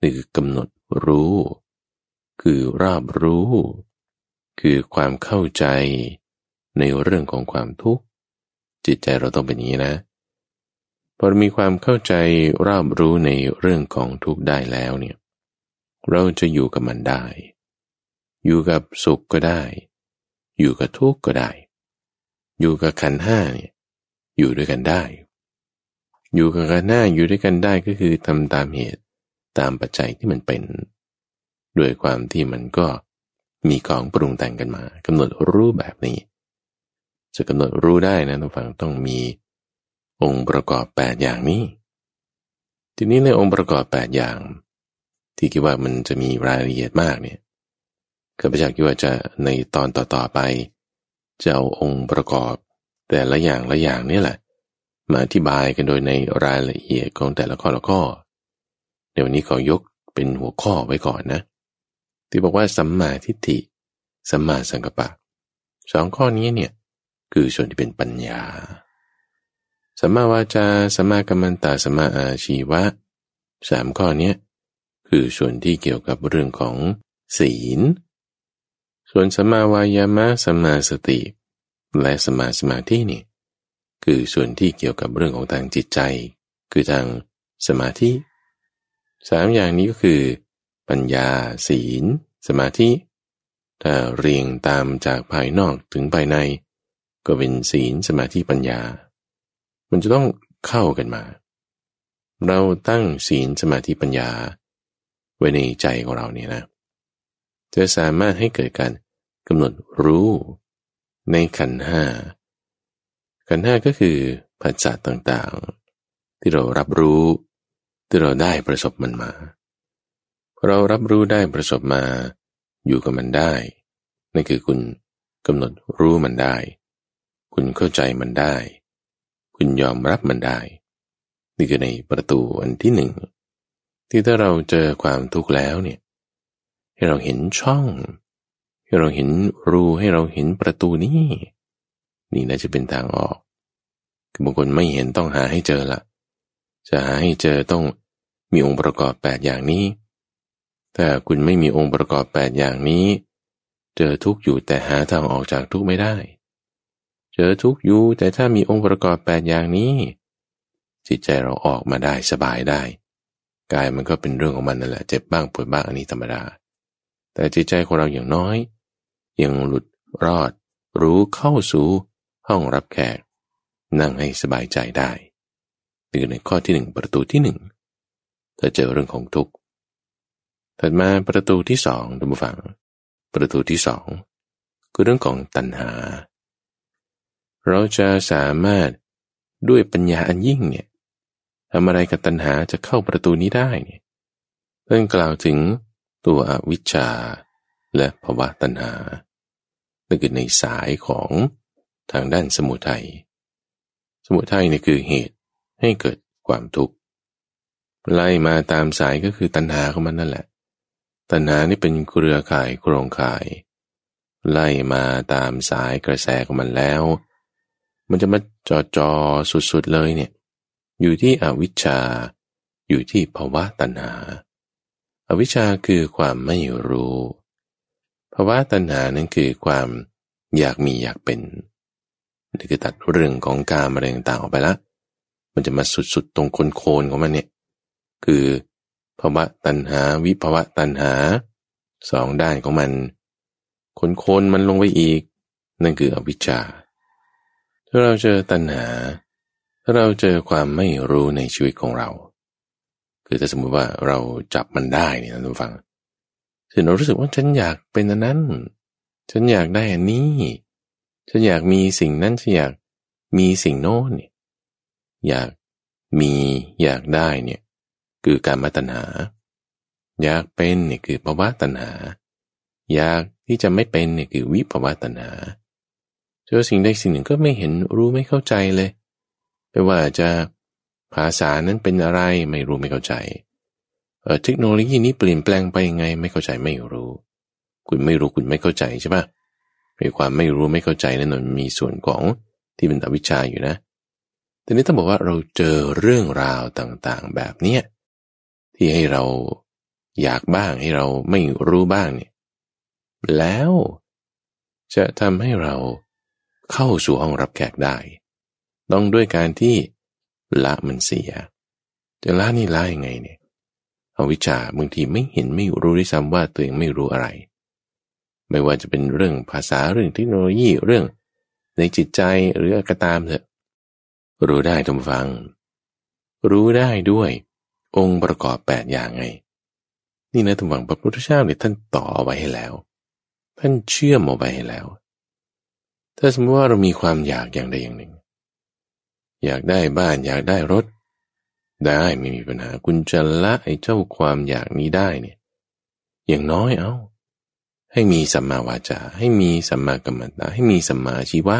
นี่คือกำหนดรู้คือรอบรู้คือความเข้าใจในเรื่องของความทุกข์จิตใจเราต้องเป็นอย่างนี้นะพอมีความเข้าใจรอบรู้ในเรื่องของทุกข์ได้แล้วเนี่ยเราจะอยู่กับมันได้อยู่กับสุขก็ได้อยู่กับทุกข์ก็ได้อยู่กับขันธ์ห้าเนี่ยอยู่ด้วยกันได้อยู่กับขันธ์ห้าอยู่ด้วยกันได้ก็คือทำตามเหตุตามปัจจัยที่มันเป็นด้วยความที่มันก็มีของปรุงแต่งกันมากำหนดรู้แบบนี้จะกำหนดรู้ได้นะทุกฝั่งต้องมีองค์ประกอบแปดอย่างนี้ทีนี้ในองค์ประกอบแปดอย่างที่คิดว่ามันจะมีรายละเอียดมากเนี่ยข้าพเจ้าคิดว่าจะในตอนต่อๆไปจะเอาองค์ประกอบแต่ละอย่างละอย่างนี่แหละมาอธิบายกันโดยในรายละเอียดของแต่ละข้อละข้อเดี๋ยววันนี้ขอยกเป็นหัวข้อไว้ก่อนนะที่บอกว่าสัมมาทิฏฐิสัมมาสังกัปปะสองข้อนี้เนี่ยคือส่วนที่เป็นปัญญาสัมมาวาจาสัมมากัมมันตะสัมมาอาชีวะสามข้อนี้ คือส่วนที่เกี่ยวกับเรื่องของศีลส่วนสัมมาวายามะสัมมาสติและสัมมาสมาธินี่คือส่วนที่เกี่ยวกับเรื่องของทางจิตใจคือทางสมาธิสามอย่างนี้ก็คือปัญญาศีลสมาธิถ้าเรียงตามจากภายนอกถึงภายในก็เป็นศีลสมาธิปัญญามันจะต้องเข้ากันมาเราตั้งศีลสมาธิปัญญาไว้ในใจของเราเนี่ยนะจะสามารถให้เกิดการกำหนดรู้ในขันธ์ห้าขันธ์ห้าก็คือผัสสะต่างๆที่เรารับรู้ที่เราได้ประสบมันมาเรารับรู้ได้ประสบมาอยู่กับมันได้นั่นคือคุณกำหนดรู้มันได้คุณเข้าใจมันได้คุณยอมรับมันได้นี่คือในประตูอันที่หนึ่งที่ถ้าเราเจอความทุกข์แล้วเนี่ยให้เราเห็นช่องให้เราเห็นรูให้เราเห็นประตูนี้นี่น่าจะเป็นทางออกคือบางคนไม่เห็นต้องหาให้เจอละจะหาให้เจอต้องมีองค์ประกอบแปดอย่างนี้ถ้าคุณไม่มีองค์ประกอบแปดอย่างนี้เจอทุกข์อยู่แต่หาทางออกจากทุกข์ไม่ได้เจอทุกข์อยู่แต่ถ้ามีองค์ประกอบแปดอย่างนี้จิตใจเราออกมาได้สบายได้กายมันก็เป็นเรื่องของมันนั่นแหละเจ็บบ้างปวดบ้างอันนี้ธรรมดาแต่จิตใจของเราอย่างน้อยยังหลุดรอดรู้เข้าสู่ห้องรับแขกนั่งให้สบายใจได้นี่คือในข้อที่หนึ่งประตูที่หนึ่งถ้าเจอเรื่องของทุกข์ถัดมาประตูที่สองท่านผู้ฟังประตูที่สองคือเรื่องของตัณหาเราจะสามารถด้วยปัญญาอันยิ่งเนี่ยทำอะไรกับตัณหาจะเข้าประตูนี้ได้เนี่ยเรื่องกล่าวถึงตัวอวิชชาและภวตัณหานั่นคือในสายของทางด้านสมุทัยสมุทัยเนี่ยคือเหตุให้เกิดความทุกข์ไล่มาตามสายก็คือตัณหาของมันนั่นแหละตัณหานี่เป็นเครือข่ายโครงข่ายไล่มาตามสายกระแสของมันแล้วมันจะมาจ่อจ่อสุดๆเลยเนี่ยอยู่ที่อวิชชาอยู่ที่ภวตัณหาอวิชชาคือความไม่รู้ภวตัณหานั้นคือความอยากมีอยากเป็นนี่คือตัดเรื่องของกามอะไรต่างๆออกไปละมันจะมาสุดๆตรงโคนๆของมันเนี่ยคือภวตัณหาวิภวตัณหาสองด้านของมันโคนๆมันลงไปอีกนั่นคืออวิชชาถ้าเราเจอตัณหาถ้าเราเจอความไม่รู้ในชีวิตของเราคือถ้าสมมติว่าเราจับมันได้เนี่ยท่านฟังถึงเรารู้สึกว่าฉันอยากเป็นอันนั้นฉันอยากได้อันนี้ฉันอยากมีสิ่งนั้นฉันอยากมีสิ่งโน้นเนี่ยอยากมีอยากได้เนี่ยคือการมาตัณหาอยากเป็นเนี่ยคือภวตัณหาอยากที่จะไม่เป็นเนี่ยคือวิภวตัณหาเจอสิ่งใดสิ่งหนึ่งก็ไม่เห็นรู้ไม่เข้าใจเลยไม่ว่าจะภาษานั้นเป็นอะไรไม่รู้ไม่เข้าใจเอ่อเทคโนโลยีนี้เปลี่ยนแปลงไปยังไงไม่เข้าใจไม่รู้คุณไม่รู้คุณไม่เข้าใจใช่ป่ะในความไม่รู้ไม่เข้าใจนั้นมันมีส่วนของที่เป็นอวิชชาอยู่นะทีนี้ต้องบอกว่าเราเจอเรื่องราวต่างๆแบบเนี้ยที่ให้เราอยากบ้างให้เราไม่รู้บ้างเนี่ยแล้วจะทำให้เราเข้าสู่ห้องรับแขกได้ต้องด้วยการที่ละมันเสียจะละนี่ละยังไงเนี่ยอวิชชาบางทีไม่เห็นไม่รู้ด้วยซ้ำว่าตัวเองไม่รู้อะไรไม่ว่าจะเป็นเรื่องภาษาเรื่องเทคโนโลยีเรื่องในจิตใจหรืออะไรก็ตามเถอะรู้ได้ท่านฟังรู้ได้ด้วยองค์ประกอบแปดอย่างไงนี่นะท่านฟังพระพุทธเจ้าเนี่ยท่านต่อเอาไว้ให้แล้วท่านเชื่อมเอาไว้ให้แล้วถ้าสมมติว่าเรามีความอยากอย่างใดอย่างหนึ่งอยากได้บ้านอยากได้รถได้ไม่มีปัญหาคุณจะละไอ้เจ้าความอยากนี้ได้เนี่ยอย่างน้อยเอาให้มีสัมมาวาจาให้มีสัมมากัมมันตะให้มีสัมมาอาชีวะ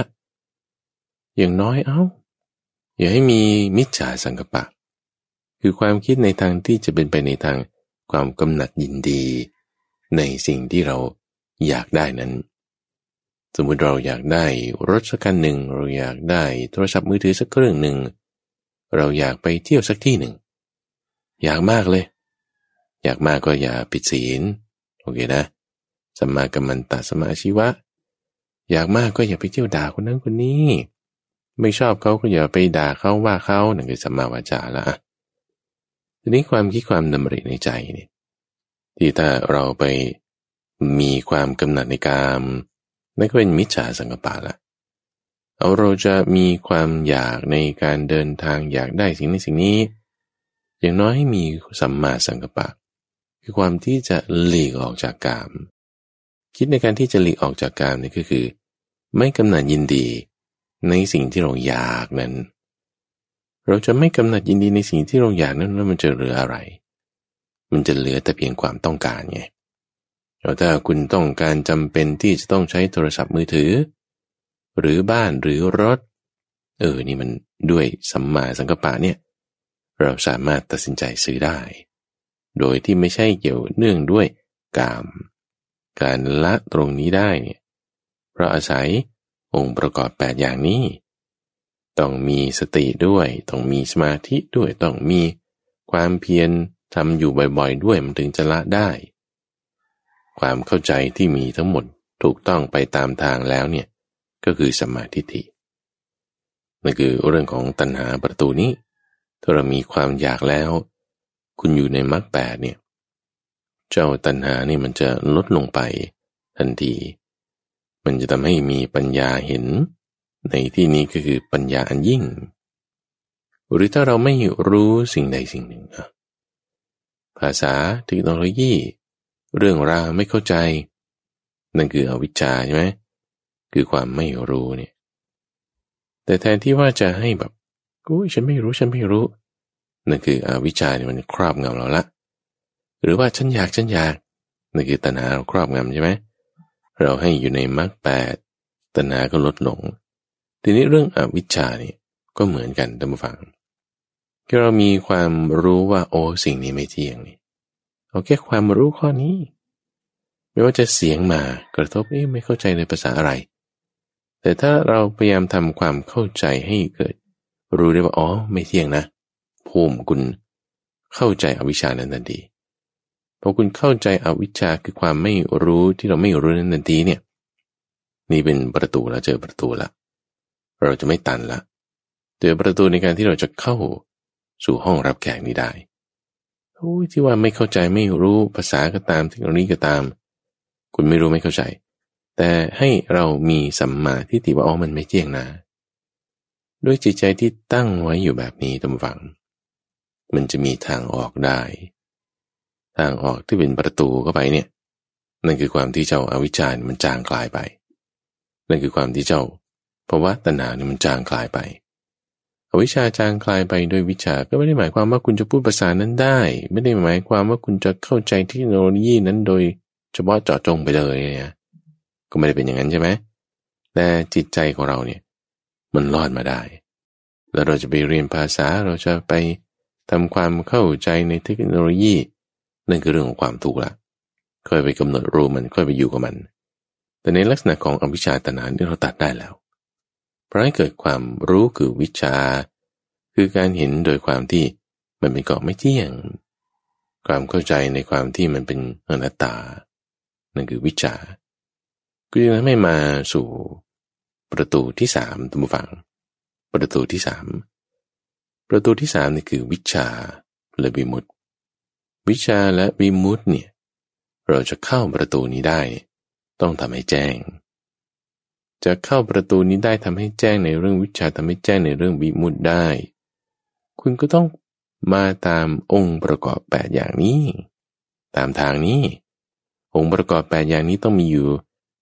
อย่างน้อยเอาอย่าให้มีมิจฉาสังกัปปะคือความคิดในทางที่จะเป็นไปในทางความกำหนัดยินดีในสิ่งที่เราอยากได้นั้นสมมติเราอยากได้รถสักคันหนึ่งเราอยากได้โทรศัพท์มือถือสักเครื่องหนึ่งเราอยากไปเที่ยวสักที่หนึ่งอยากมากเลย อยากมากก็อย่าผิดศีลโอเคนะสัมมากัมมันตะสัมมาอาชีวะอยากมากก็อย่าไปเที่ยวด่าคนนั้นคนนี้ไม่ชอบเขาก็อย่าไปด่าเขาว่าเขานั่นคือสัมมาวาจาละทีนี้ความคิดความดำริในใจนี่ที่ถ้าเราไปมีความกำหนัดในกามนั่นก็เป็นมิจฉาสังกัปปะละเอาเราจะมีความอยากในการเดินทางอยากได้สิ่งนี้สิ่งนี้อย่างน้อยมีสัมมาสังกัปปะคือความที่จะหลีกออกจากกามคิดในการที่จะหลีกออกจากกามนี่ก็คือไม่กำหนัดยินดีในสิ่งที่เราอยากนั้นเราจะไม่กำหนัดยินดีในสิ่งที่เราอยากนั้นแล้วมันจะเหลืออะไรมันจะเหลือแต่เพียงความต้องการไงถ้าคุณต้องการจำเป็นที่จะต้องใช้โทรศัพท์มือถือหรือบ้านหรือรถเออนี่มันด้วยสัมมาสังกัปปะเนี่ยเราสามารถตัดสินใจซื้อได้โดยที่ไม่ใช่เกี่ยวเนื่องด้วยกามการละตรงนี้ได้เนี่ยเพราะอาศัยองค์ประกอบแปดอย่างนี้ต้องมีสติด้วยต้องมีสมาธิด้วยต้องมีความเพียรทำอยู่บ่อยๆด้วยมันถึงจะละได้ความเข้าใจที่มีทั้งหมดถูกต้องไปตามทางแล้วเนี่ยก็คือสัมมาทิฏฐินั่นคือเรื่องของตัณหาประตูนี้ถ้าเรามีความอยากแล้วคุณอยู่ในมรรคแปดเนี่ยเจ้าตัณหานี่มันจะลดลงไปทันทีมันจะทำให้มีปัญญาเห็นในที่นี้ก็คือปัญญาอันยิ่งหรือถ้าเราไม่รู้สิ่งใดสิ่งหนึ่งภาษาเทคโนโลยีเรื่องราวไม่เข้าใจนั่นคืออวิชชาใช่ไหมคือความไม่รู้เนี่ยแต่แทนที่ว่าจะให้แบบกูฉันไม่รู้ฉันไม่รู้นั่นคืออวิชชาเนี่ยมันครอบงำเราละหรือว่าฉันอยากฉันอยากนั่นคือตัณหาเราครอบงำใช่ไหมเราให้อยู่ในมรรคแปดตัณหาก็ลดลงทีนี้เรื่องอวิชชานี่ก็เหมือนกันท่านผู้ฟังคือเรามีความรู้ว่าโอ้สิ่งนี้ไม่เที่ยงนี่เอาแค่ความรู้ข้อนี้ไม่ว่าจะเสียงมากระทบเอ๊ะไม่เข้าใจในภาษาอะไรแต่ถ้าเราพยายามทำความเข้าใจให้เกิดรู้ได้ว่าอ๋อไม่เที่ยงนะภูมิคุณเข้าใจอวิชชานั้นทันทีพอคุณเข้าใจอวิชชาคือความไม่รู้ที่เราไม่รู้นั้นทันทีเนี่ยนี่เป็นประตูเราเจอประตูละเราจะไม่ตันละเจอประตูในการที่เราจะเข้าสู่ห้องรับแขกนี้ได้โอ้ยที่ว่าไม่เข้าใจไม่รู้ภาษาก็ตามเทคโนโลยีก็ตามคุณไม่รู้ไม่เข้าใจแต่ให้เรามีสัมมาทิฏฐิว่าอ๋อมันไม่เที่ยงนะด้วยจิตใจที่ตั้งไว้อยู่แบบนี้ท่านฟังมันจะมีทางออกได้ทางออกที่เป็นประตูเข้าไปเนี่ยนั่นคือความที่เจ้าอวิชชามันจางคลายไปนั่นคือความที่เจ้าภวตัณหาเนี่ยมันจางคลายไปอวิชชาจางคลายไปด้วยวิชาก็ไม่ได้หมายความว่าคุณจะพูดภาษานั้นได้ไม่ได้หมายความว่าคุณจะเข้าใจเทคโนโลยีนั้นโดยเฉพาะเจาะจงไปเลยเนี่ยก็ไม่ได้เป็นอย่างนั้นใช่ไหมแต่จิตใจของเราเนี่ยมันรอดมาได้แล้วเราจะไปเรียนภาษาเราจะไปทำความเข้าใจในเทคโนโลยีนั่นคือเรื่องของความถูกละค่อยไปกำหนดรู้มันค่อยไปอยู่กับมันแต่ในลักษณะของอวิชชาตัณหาเนี่ยเราตัดได้แล้วเพราะให้เกิดความรู้คือวิชาคือการเห็นโดยความที่มันเป็นของไม่เที่ยงความเข้าใจในความที่มันเป็นอนัตตานั่นคือวิชาก็ยังไม่มาสู่ประตูที่สามท่านผู้ฟังประตูที่สามประตูที่สามนี่คือวิชาและวิมุตติวิชาและวิมุตติเนี่ยเราจะเข้าประตูนี้ได้ต้องทำให้แจ้งจะเข้าประตูนี้ได้ทำให้แจ้งในเรื่องวิชาทำให้แจ้งในเรื่องวิมุตติได้คุณก็ต้องมาตามองค์ประกอบแปดอย่างนี้ตามทางนี้องค์ประกอบแปดอย่างนี้ต้องมีอยู่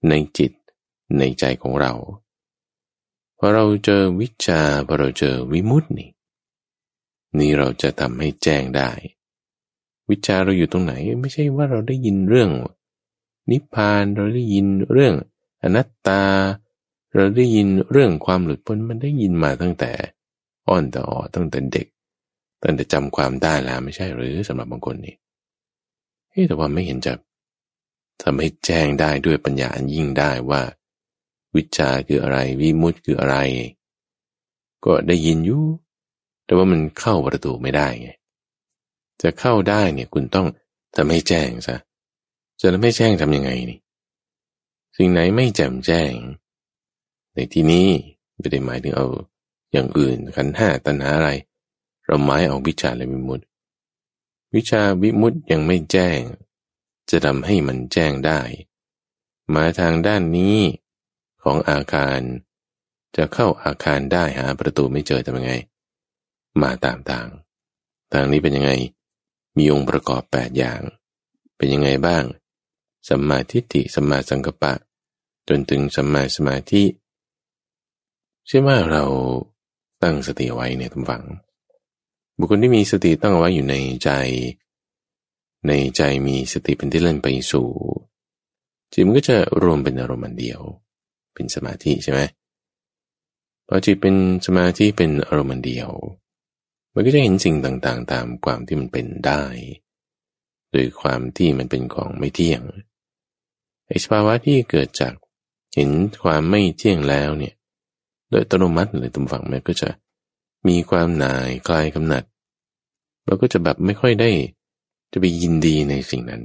ในจิตในใจของเราพอเราเจอวิชาพอเราเจอวิมุตตินี่นี่เราจะทำให้แจ้งได้วิชาเราอยู่ตรงไหนไม่ใช่ว่าเราได้ยินเรื่องนิพพานเราได้ยินเรื่องอนัตตาเราได้ยินเรื่องความหลุดพ้นมันได้ยินมาตั้งแต่อ่อนแต่อ่อตั้งแต่เด็กตั้งแต่จำความได้แล้วไม่ใช่หรือสำหรับบางคนนี่เฮ้แต่ว่าไม่เห็นจะทำให้แจ้งได้ด้วยปัญญาอันยิ่งได้ว่าวิชชาคืออะไรวิมุตติคืออะไรก็ได้ยินอยู่แต่ว่ามันเข้าประตูไม่ได้ไงจะเข้าได้เนี่ยคุณต้อง ทำให้แจ้งซะจะไม่แจ้งทำยังไงนี่สิ่งไหนไม่แจ่มแจ้งในที่นี้ไม่ได้หมายถึงเอาอย่างอื่นขันธ์ห้าตัณหาอะไรเราหมายเอาวิชชาและวิมุตติวิชชาวิมุตติยังไม่แจ้งจะทำให้มันแจ้งได้มาทางด้านนี้ของอาคารจะเข้าอาคารได้หาประตูไม่เจอทำยังไงมาตามทางทางนี้เป็นยังไงมีองค์ประกอบแปดอย่างเป็นยังไงบ้างสัมมาทิฏฐิสัมมาสังกัปปะจนถึงสัมมาสมาธิใช่ไหมเราตั้งสติไว้เนี่ยท่านฟังบุคคลที่มีสติตั้งไว้อยู่ในใจในใจมีสติเป็นที่เลื่อนไปสู่จิตมันก็จะรวมเป็นอารมณ์อันเดียวเป็นสมาธิใช่ไหมพอจิตเป็นสมาธิเป็นอารมณ์อันเดียวมันก็จะเห็นสิ่งต่างๆตามความที่มันเป็นได้โดยความที่มันเป็นของไม่เที่ยงไอ้สภาวะที่เกิดจากเห็นความไม่เที่ยงแล้วเนี่ยโดยอัตโนมัติเลยตรงฝั่งมันก็จะมีความหน่ายคลายกำหนัดเราก็จะแบบไม่ค่อยได้จะไปยินดีในสิ่งนั้น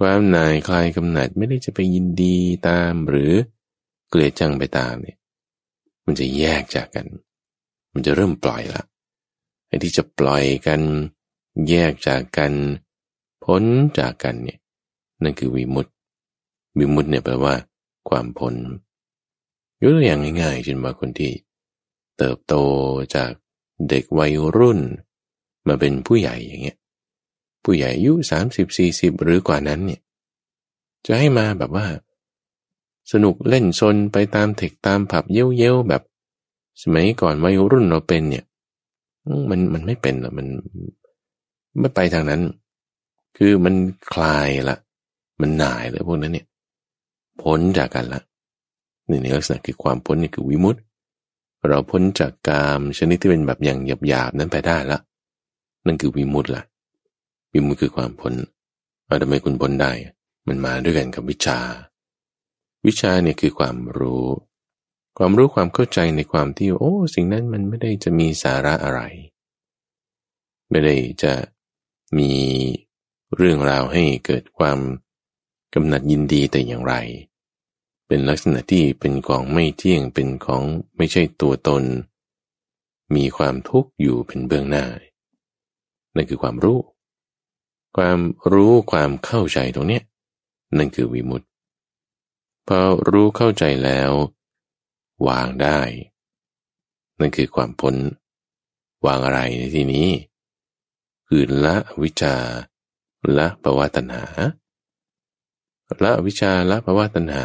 ความหน่ายคลายกำหนัดไม่ได้จะไปยินดีตามหรือเกลียดจังไปตามเนี่ยมันจะแยกจากกันมันจะเริ่มปล่อยละไอ้ที่จะปล่อยกันแยกจากกันพ้นจากกันเนี่ยนั่นคือวิมุตติวิมุตติเนี่ยแปลว่าความพ้นยกตัวอย่างง่ายๆเช่นว่าคนที่เติบโตจากเด็กวัยรุ่นมาเป็นผู้ใหญ่อย่างเงี้ยผู้ใหญ่อายุสามสิบสี่สิบหรือกว่านั้นเนี่ยจะให้มาแบบว่าสนุกเล่นซนไปตามเทคตามผับเย้ยๆแบบสมัยก่อนวัยรุ่นเราเป็นเนี่ยมันมันไม่เป็นหรอกมันไม่ไปทางนั้นคือมันคลายละมันหน่ายเลยพวกนั้นเนี่ยพ้นจากกันละนี่ในลักษณะคือความพ้นนี่คือวิมุตติเราพ้นจากกามชนิดที่เป็นแบบอย่างหยาบๆนั้นไปได้ละนั่นคือวิมุตติละวิมุตติคือความพ้นเอาทำไมคุณพ้นได้มันมาด้วยกันกับวิชาวิชาเนี่ยคือความรู้ความรู้ความเข้าใจในความที่โอ้สิ่งนั้นมันไม่ได้จะมีสาระอะไรไม่ได้จะมีเรื่องราวให้เกิดความกำหนัดยินดีแต่อย่างไรเป็นลักษณะที่เป็นของไม่เที่ยงเป็นของไม่ใช่ตัวตนมีความทุกข์อยู่เป็นเบื้องหน้านั่นคือความรู้ความรู้ความเข้าใจตรงเนี้ยนั่นคือวิมุตติพอรู้เข้าใจแล้ววางได้นั่นคือความพ้นวางอะไรในที่นี้คือละอวิชชาละภวตัณหาละอวิชชาละภวตัณหา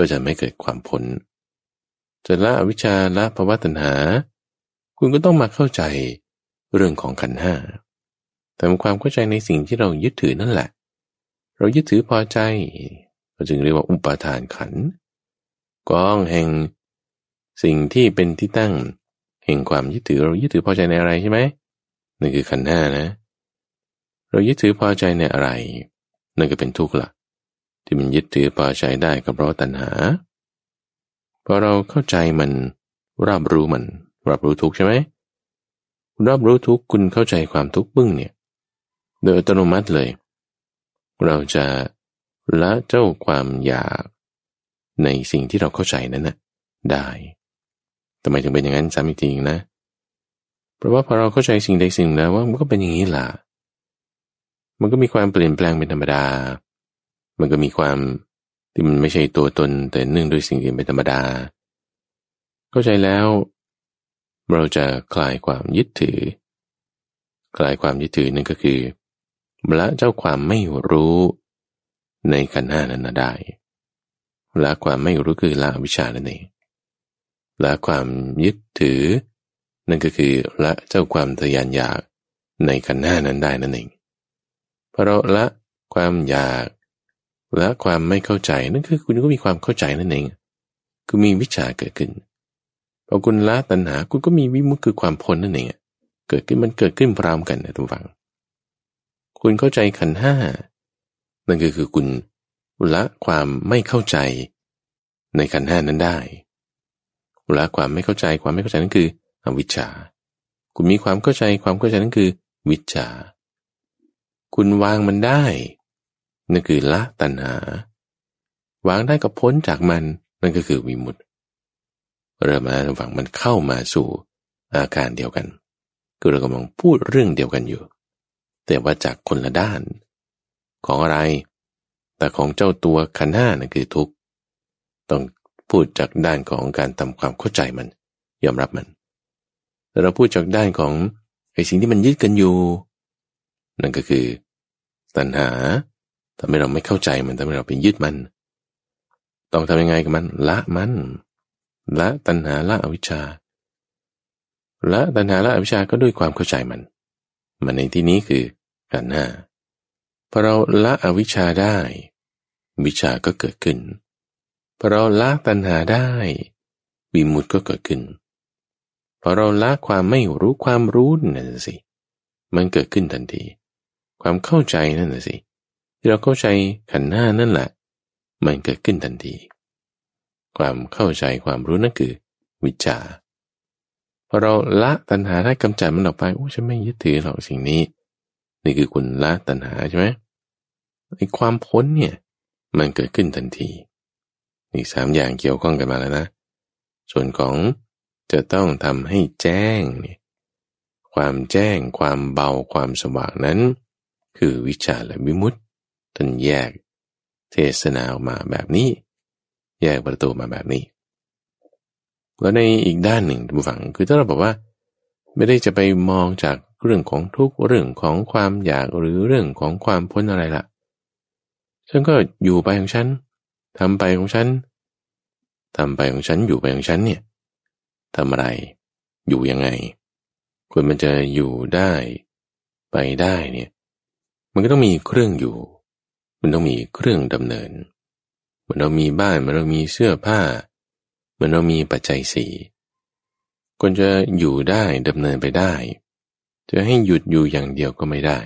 ก็จะไม่เกิดความพ้นจะละอวิชชาละภวตัณหาคุณก็ต้องมาเข้าใจเรื่องของขันธ์ห้าแต่ความเข้าใจในสิ่งที่เรายึดถือนั่นแหละเรายึดถือพอใจเราจึงเรียกว่าอุปาทานขันธ์กองแห่งสิ่งที่เป็นที่ตั้งแห่งความยึดถือเรายึดถือพอใจในอะไรใช่ไหมนั่นคือขันธ์ห้านะเรายึดถือพอใจในอะไรนั่นก็เป็นทุกข์ละที่มันยึดถือพอใจได้ก็เพราะตัณหาพอเราเข้าใจมันรับรู้มันรับรู้ทุกข์ใช่ไหมคุณรับรู้ทุกข์คุณเข้าใจความทุกข์บึ้งเนี่ยโดยอัตโนมัติเลยเราจะละเจ้าความอยากในสิ่งที่เราเข้าใจนั้นนะได้ทำไมถึงเป็นอย่างนั้นซ้ำอีกทีนะเพราะว่าพอเราเข้าใจสิ่งใดสิ่งแล้วว่ามันก็เป็นอย่างนี้ล่ะมันก็มีความเปลี่ยนแปลงเป็นธรรมดามันก็มีความที่มันไม่ใช่ตัวตนแต่เนื่องด้วยสิ่งอื่นเป็นธรรมดาเข้าใจแล้วเราจะคลายความยึดถือคลายความยึดถือนั่นก็คือละเจ้าความไม่รู้ในขันธ์ห้านั้นนะได้ละความไม่รู้คือละอวิชชานั่นเองละความยึดถือนั่นก็คือละเจ้าความทะยานอยากในขันธ์ห้านั้นได้นั่นเองพอเราละความอยากละความไม่เข้าใจนั่นคือคุณก็มีความเข้าใจนั่นเองคือมีวิชชาเกิดขึ้นพอคุณละตัณหาคุณก็มีวิมุตติคือความพ้นนั่นเองเกิดขึ้นมันเกิดขึ้นพร้อมกันนะทุกฝั่งคุณเข้าใจขันธ์ห้านั่นก็คือคุณละความไม่เข้าใจในขันธ์ห้านั้นได้ละความไม่เข้าใจความไม่เข้าใจนั่นคืออวิชชาคุณมีความเข้าใจความเข้าใจนั่นคือวิชชา คุณวางมันได้นั่นคือละตัณหาวางได้ก็พ้นจากมันนั่นก็คือวิมุตติเริ่มมาระหว่างมันเข้ามาสู่อาการเดียวกันคือเรากำลังพูดเรื่องเดียวกันอยู่แต่ว่าจากคนละด้านของอะไรแต่ของเจ้าตัวขันธ์ห้านั่นคือทุกข์ต้องพูดจากด้านของการทำความเข้าใจมันยอมรับมันแต่เราพูดจากด้านของไอ้สิ่งที่มันยึดกันอยู่นั่นก็คือตัณหาทำให้เราไม่เข้าใจมันทำให้เราไปยึดมันต้องทำยังไงกับมันละมันละตัณหาละอวิชชาละตัณหาละอวิชชาก็ด้วยความเข้าใจมันมันในที่นี้คือขันธ์ห้าพอเราละอวิชชาได้วิชาก็เกิดขึ้นพอเราละตัณหาได้วิมุตติก็เกิดขึ้นพอเราละความไม่รู้ความรู้นั่นสิมันเกิดขึ้นทันทีความเข้าใจนั่นสิที่เราเข้าใจขันธ์ห้านั่นแหละมันเกิดขึ้นทันทีความเข้าใจความรู้นั่นคือวิชาพอเราละตัณหาได้กำจัดมันออกไปโอ้ฉันไม่ยึดถือหรอกสิ่งนี้นี่คือคุณละตัณหาใช่ไหมไอ้ความพ้นเนี่ยมันเกิดขึ้นทันทีนี่สามอย่างเกี่ยวข้องกันมาแล้วนะส่วนของจะต้องทำให้แจ้งเนี่ยความแจ้งความเบาความสว่างนั้นคือวิชชาและวิมุตติท่านแยกเทศนาออกมาแบบนี้แยกประตูมาแบบนี้แล้วในอีกด้านหนึ่งผู้ฟังคือถ้าเราบอกว่าไม่ได้จะไปมองจากเรื่องของทุกข์เรื่องของความอยากหรือเรื่องของความพ้นอะไรล่ะฉันก็อยู่ไปของฉันทำไปของฉันทำไปของฉันอยู่ไปของฉันเนี่ยทำอะไรอยู่ยังไงคนมันจะอยู่ได้ไปได้เนี่ยมันก็ต้องมีเครื่องอยู่มันต้องมีเครื่องดำเนินมันเรามีบ้านมันเรามีเสื้อผ้ามันเรามีปัจจัยสี่คนจะอยู่ได้ดำเนินไปได้จะให้หยุดอยู่อย่างเดียวก็ไม่ได้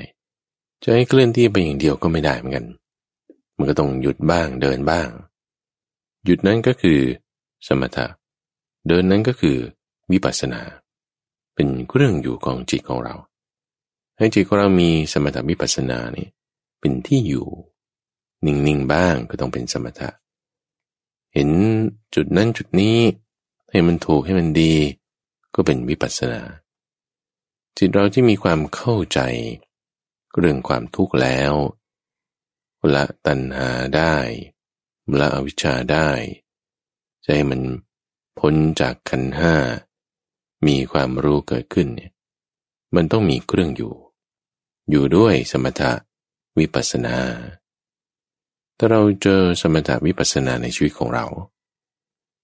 จะให้เคลื่อนที่ไปอย่างเดียวก็ไม่ได้เหมือนกันมันก็ต้องหยุดบ้างเดินบ้างหยุดนั้นก็คือสมถะเดินนั้นก็คือวิปัสสนาเป็นเครื่องอยู่ของจิตของเราให้จิตของเรามีสมถะวิปัสสนานี่เป็นที่อยู่นิ่งๆบ้างก็ต้องเป็นสมถะเห็นจุดนั้นจุดนี้ให้มันถูกให้มันดีก็เป็นวิปัสสนาจิตเราที่มีความเข้าใจเรื่องความทุกข์แล้วละตัณหาได้ละอวิชชาได้จะให้มันพ้นจากขันธ์ห้ามีความรู้เกิดขึ้นเนี่ยมันต้องมีเครื่องอยู่อยู่ด้วยสมถะวิปัสสนาถ้าเราเจอสมถะวิปัสสนาในชีวิตของเรา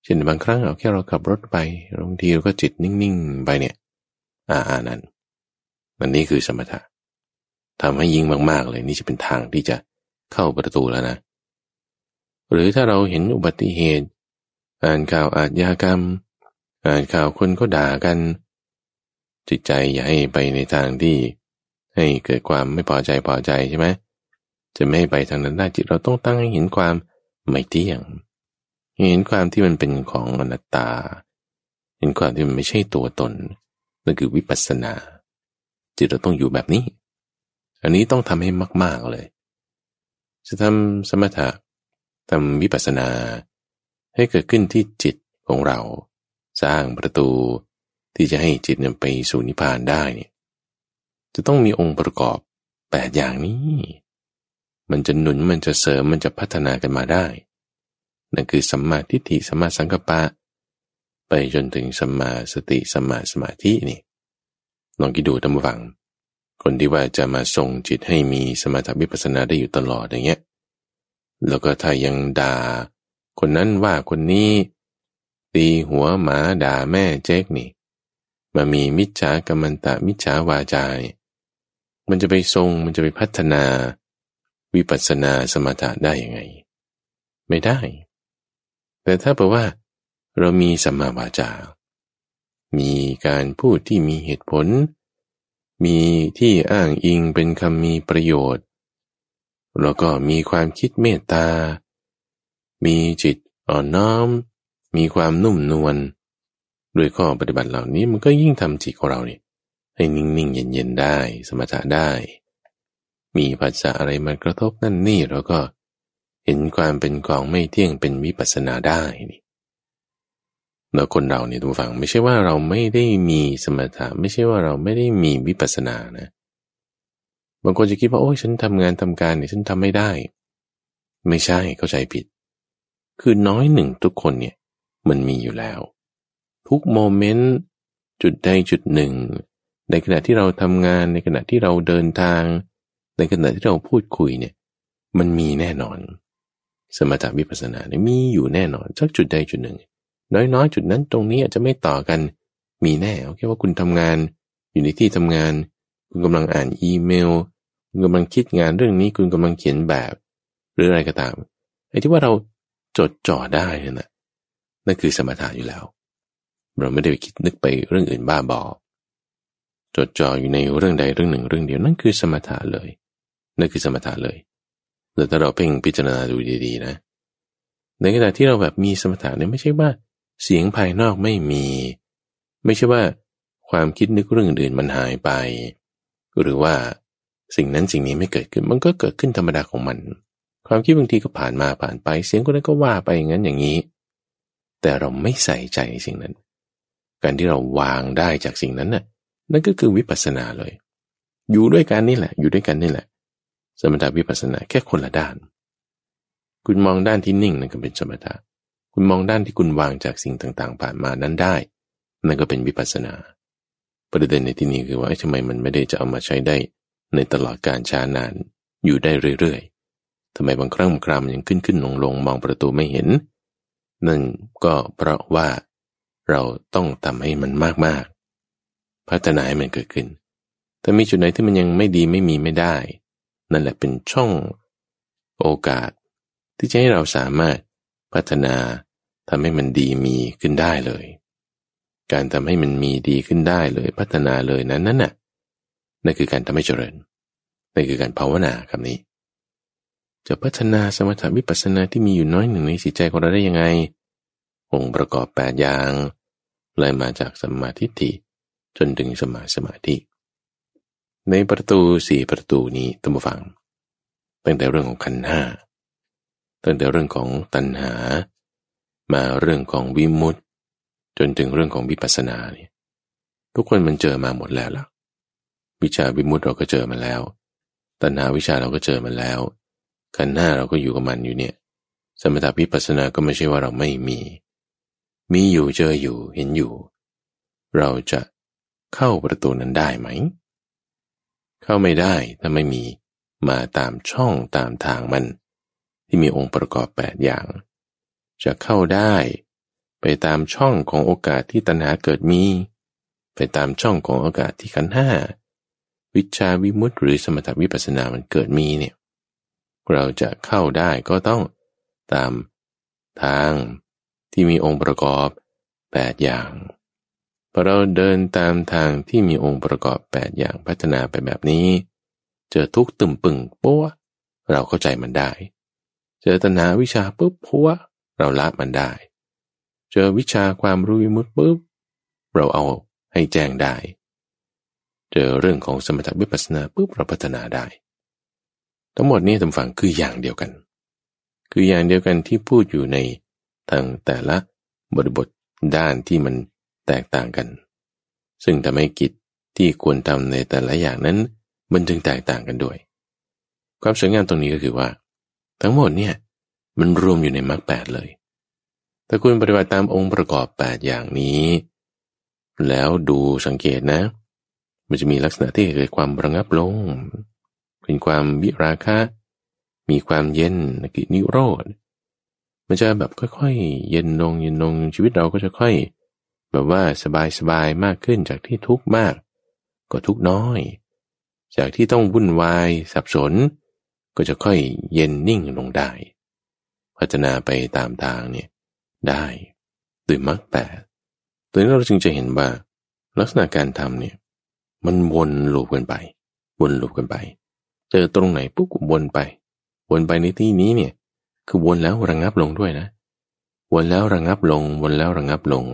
เช่นบางครั้งเอาแค่เราขับรถไปบางทีเราก็จิตนิ่งๆไปเนี่ยอ่าๆนั้นมันนี่คือสมถะทำให้ยิ่งมากๆเลยนี่จะเป็นทางที่จะเข้าประตูแล้วนะหรือถ้าเราเห็นอุบัติเหตุอ่านข่าวอาชญากรรมอ่านข่าวคนก็ด่ากันจิตใจอย่าให้ไปในทางที่ให้เกิดความไม่พอใจพอใจใช่ไหมจะไม่ไปทางนั้นได้จิตเราต้องตั้งให้เห็นความไม่เที่ยงเห็นความที่มันเป็นของอนัตตาเห็นความที่มันไม่ใช่ตัวตนนั่นคือวิปัสสนาจิตเราต้องอยู่แบบนี้อันนี้ต้องทำให้มากๆเลยจะทำสมถะทำวิปัสสนาให้เกิดขึ้นที่จิตของเราสร้างประตูที่จะให้จิตไปสู่นิพพานได้เนี่ยจะต้องมีองค์ประกอบแปดอย่างนี้มันจะหนุนมันจะเสริมมันจะพัฒนากันมาได้นั่นคือสัมมาทิฏฐิสัมมาสังกัปปะไปจนถึงสัมมาสติสัมมาสมาธินี่ลองคิดดูท่านผู้ฟังคนที่ว่าจะมาส่งจิตให้มีสมถะวิปัสสนาได้อยู่ตลอดอย่างเงี้ยแล้วก็ถ้ายังด่าคนนั้นว่าคนนี้ตีหัวหมาด่าแม่เจ๊กนี่มามีมิจฉากรรมันตะมิจฉาวาจามันจะไปทรงมันจะไปพัฒนาวิปัสสนาสมถะได้ยังไงไม่ได้แต่ถ้าแปลว่าเรามีสัมมาวาจามีการพูดที่มีเหตุผลมีที่อ้างอิงเป็นคำมีประโยชน์แล้วก็มีความคิดเมตตามีจิตอ่อนน้อมมีความนุ่มนวลด้วยข้อปฏิบัติเหล่านี้มันก็ยิ่งทำจิตของเราเนี่ยให้นิ่งๆเย็นๆได้สมถะได้ มีปัจจัยอะไรมากระทบนั่นนี่เราก็เห็นความเป็นของไม่เที่ยงเป็นวิปัสสนาได้นี่แล้วคนเราเนี่ยทุกฝั่งไม่ใช่ว่าเราไม่ได้มีสมถะไม่ใช่ว่าเราไม่ได้มีวิปัสสนานะบางคนจะคิดว่าโอ้ยฉันทำงานทำการเนี่ยฉันทำไม่ได้ไม่ใช่เข้าใจผิดคือน้อยหนึ่งทุกคนเนี่ยมันมีอยู่แล้วทุกโมเมนต์จุดใดจุดหนึ่งในขณะที่เราทำงานในขณะที่เราเดินทางในขณะที่เราพูดคุยเนี่ยมันมีแน่นอนสมถะวิปัสสนาเนี่ยมีอยู่แน่นอนสักจุดใดจุดหนึ่งน้อยๆจุดนั้นตรงนี้อาจจะไม่ต่อกันมีแน่โอเคว่าคุณทำงานอยู่ในที่ทำงานคุณกำลังอ่านอีเมลคุณกำลังคิดงานเรื่องนี้คุณกำลังเขียนแบบหรืออะไรก็ตามไอ้ที่ว่าเราจดจ่อได้นั่นนะนั่นคือสมถะอยู่แล้วเราไม่ได้ไปคิดนึกไปเรื่องอื่นบ้าบอจดจ่ออยู่ในเรื่องใดเรื่องหนึ่งเรื่องเดียวนั่นคือสมถะเลยนั่นคือสมถะเลยแต่ถ้าเราเพ่งพิจารณาดูดีๆนะในขณะที่เราแบบมีสมถะเนี่ยไม่ใช่ว่าเสียงภายนอกไม่มีไม่ใช่ว่าความคิดนึกเรื่องอื่นมันหายไปหรือว่าสิ่งนั้นสิ่งนี้ไม่เกิดขึ้นมันก็เกิดขึ้นธรรมดาของมันความคิดบางทีก็ผ่านมาผ่านไปเสียงคนนั้นก็ว่าไปอย่างนั้นอย่างนี้แต่เราไม่ใส่ใจในสิ่งนั้นการที่เราวางได้จากสิ่งนั้นน่ะนั่นก็คือวิปัสสนาเลยอยู่ด้วยกันนี่แหละอยู่ด้วยกันนี่แหละสมถะวิปัสสนาแค่คนละด้านคุณมองด้านที่นิ่งนั่นก็เป็นสมถะคุณมองด้านที่คุณวางจากสิ่งต่างๆผ่านมานั้นได้นั่นก็เป็นวิปัสสนาประเด็นในที่นี้คือว่าทำไมมันไม่ได้จะเอามาใช้ได้ในตลอดการช้านานอยู่ได้เรื่อยๆทำไมบางครั้งบางครามยังขึ้นขึ้นลงลงมองประตูไม่เห็นนั่นก็เพราะว่าเราต้องทำให้มันมากๆพัฒนาให้มันเกิดขึ้นแต่มีจุดไหนที่มันยังไม่ดีไม่มีไม่ได้นั่นแหละเป็นช่องโอกาสที่จะให้เราสามารถพัฒนาทำให้มันดีมีขึ้นได้เลยการทำให้มันมีดีขึ้นได้เลยพัฒนาเลยนั้นนั่นน่ะนั่นคือการทำให้เจริญนั่นคือการภาวนาคำนี้จะพัฒนาสมถะวิปัสสนาที่มีอยู่น้อยหนึ่งในจิตใจของเราได้ยังไงองค์ประกอบแปดอย่างไล่มาจากสัมมาทิฏฐิจนถึงสัมมาสมาธิในประตูสี่ประตูนี้ท่านผู้ฟังตั้งแต่เรื่องของขันธ์ห้าตั้งแต่เรื่องของตัณหามาเรื่องของวิมุตติจนถึงเรื่องของวิปัสสนาเนี่ยทุกคนมันเจอมาหมดแล้วล่ะวิชาวิมุตติเราก็เจอมาแล้วตัณหาวิชาเราก็เจอมาแล้วขันธ์ห้าเราก็อยู่กับมันอยู่เนี่ยสมถะวิปัสสนาก็ไม่ใช่ว่าเราไม่มีมีอยู่เจออยู่เห็นอยู่เราจะเข้าประตูนั้นได้ไหมเข้าไม่ได้ถ้าไม่มีมาตามช่องตามทางมันที่มีองค์ประกอบแปดอย่างจะเข้าได้ไปตามช่องของโอกาสที่ตัณหาเกิดมีไปตามช่องของโอกาสที่ขันธ์ห้าวิชาวิมุตติหรือสมถะวิปัสสนามันเกิดมีเนี่ยเราจะเข้าได้ก็ต้องตามทางที่มีองค์ประกอบแปดอย่างพอเราเดินตามทางที่มีองค์ประกอบแปดอย่างพัฒนาไปแบบนี้เจอทุกข์ตึมปึ่งปัวเราเข้าใจมันได้เจอตัณหาวิชาปุ๊บปัวเราละมันได้เจอวิชาความรู้วิมุตติปุ๊บเราเอาให้แจ้งได้เจอเรื่องของสมถะวิปัสสนาปุ๊บเราพัฒนาได้ทั้งหมดนี้ท่านฟังคืออย่างเดียวกันคืออย่างเดียวกันที่พูดอยู่ในทางแต่ละบริบทด้านที่มันแตกต่างกันซึ่งทำให้กิจที่ควรทำในแต่ละอย่างนั้นมันจึงแตกต่างกันด้วยความสวยงามตรงนี้ก็คือว่าทั้งหมดเนี่ยมันรวมอยู่ในมรรคแปดเลยถ้าคุณปฏิบัติตามองค์ประกอบแปดอย่างนี้แล้วดูสังเกตนะมันจะมีลักษณะที่เกิดความระงับลงเป็นความวิราคะมีความเย็นกินิโรธมันจะแบบค่อยๆเย็นลงเย็นลงชีวิตเราก็จะค่อยแบบว่าสบายๆมากขึ้นจากที่ทุกข์มากก็ทุกข์น้อยจากที่ต้องวุ่นวายสับสนก็จะค่อยเย็นนิ่งลงได้พัฒนาไปตามทางเนี่ยได้โดยมรรคแปดตัวนี้เราจึงจะเห็นว่าลักษณะการทำเนี่ยมันวนลูปกันไปวนลูปกันไปเจอตรงไหนปุ๊บวนไปวนไปในที่นี้เนี่ยคือวนแล้วระงับลงด้วยนะวนแล้วระงับลงวนแล้วระงับลง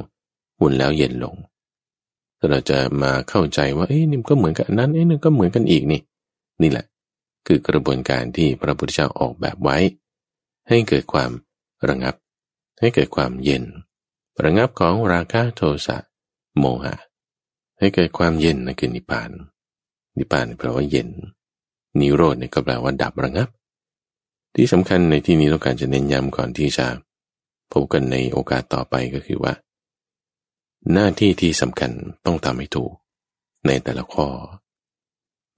วนแล้วเย็นลงแต่เราจะมาเข้าใจว่าเอ้ยนี่ก็เหมือนกันนั้นเอ้ยนี่ก็เหมือนกันอีกนี่นี่แหละ คือกระบวนการที่พระพุทธเจ้าออกแบบไว้ให้เกิดความระงับให้เกิดความเย็นระงับของราคะโทสะโมหะให้เกิดความเย็นนั่นคือนิพพานนิพพานแปลว่าเย็นนิโรธเนี่ยก็แปลว่าดับระงับที่สำคัญในที่นี้ต้องการจะเน้นย้ำก่อนที่จะพบกันในโอกาสต่อไปก็คือว่าหน้าที่ที่สำคัญต้องทำให้ถูกในแต่ละข้อ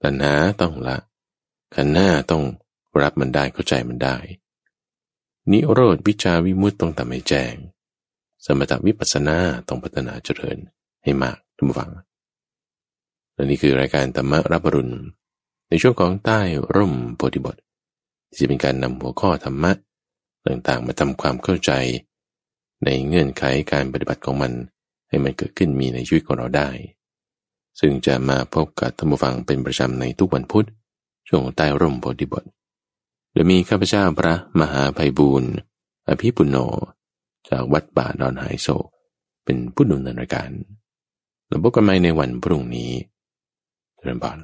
ตัณหาต้องละขันธ์ห้าต้องรับมันได้เข้าใจมันได้นิโรธวิชาวิมุตติต้องทำให้แจ้งสมถวิปัสสนาต้องพัฒนาเจริญให้มากทุกฝั่งและนี่คือรายการธรรมะรับอรุณในช่วงของใต้ร่มโพธิบทที่จะเป็นการนำหัวข้อธรรมะต่างๆมาทำความเข้าใจในเงื่อนไขการปฏิบัติของมันให้มันเกิดขึ้นมีในชีวิตของเราได้ซึ่งจะมาพบกับท่านผู้ฟังเป็นประจำในทุกวันพุธช่วงใต้ร่มโพธิบทโดยมีข้าพเจ้าพระมหาไพบูลย์อภิปุณโญจากวัดป่าดอนหายโศกเป็นผู้ดำเนินรายการแล้วพบกันใหม่ในวันพรุ่งนี้เริ่มบ่าย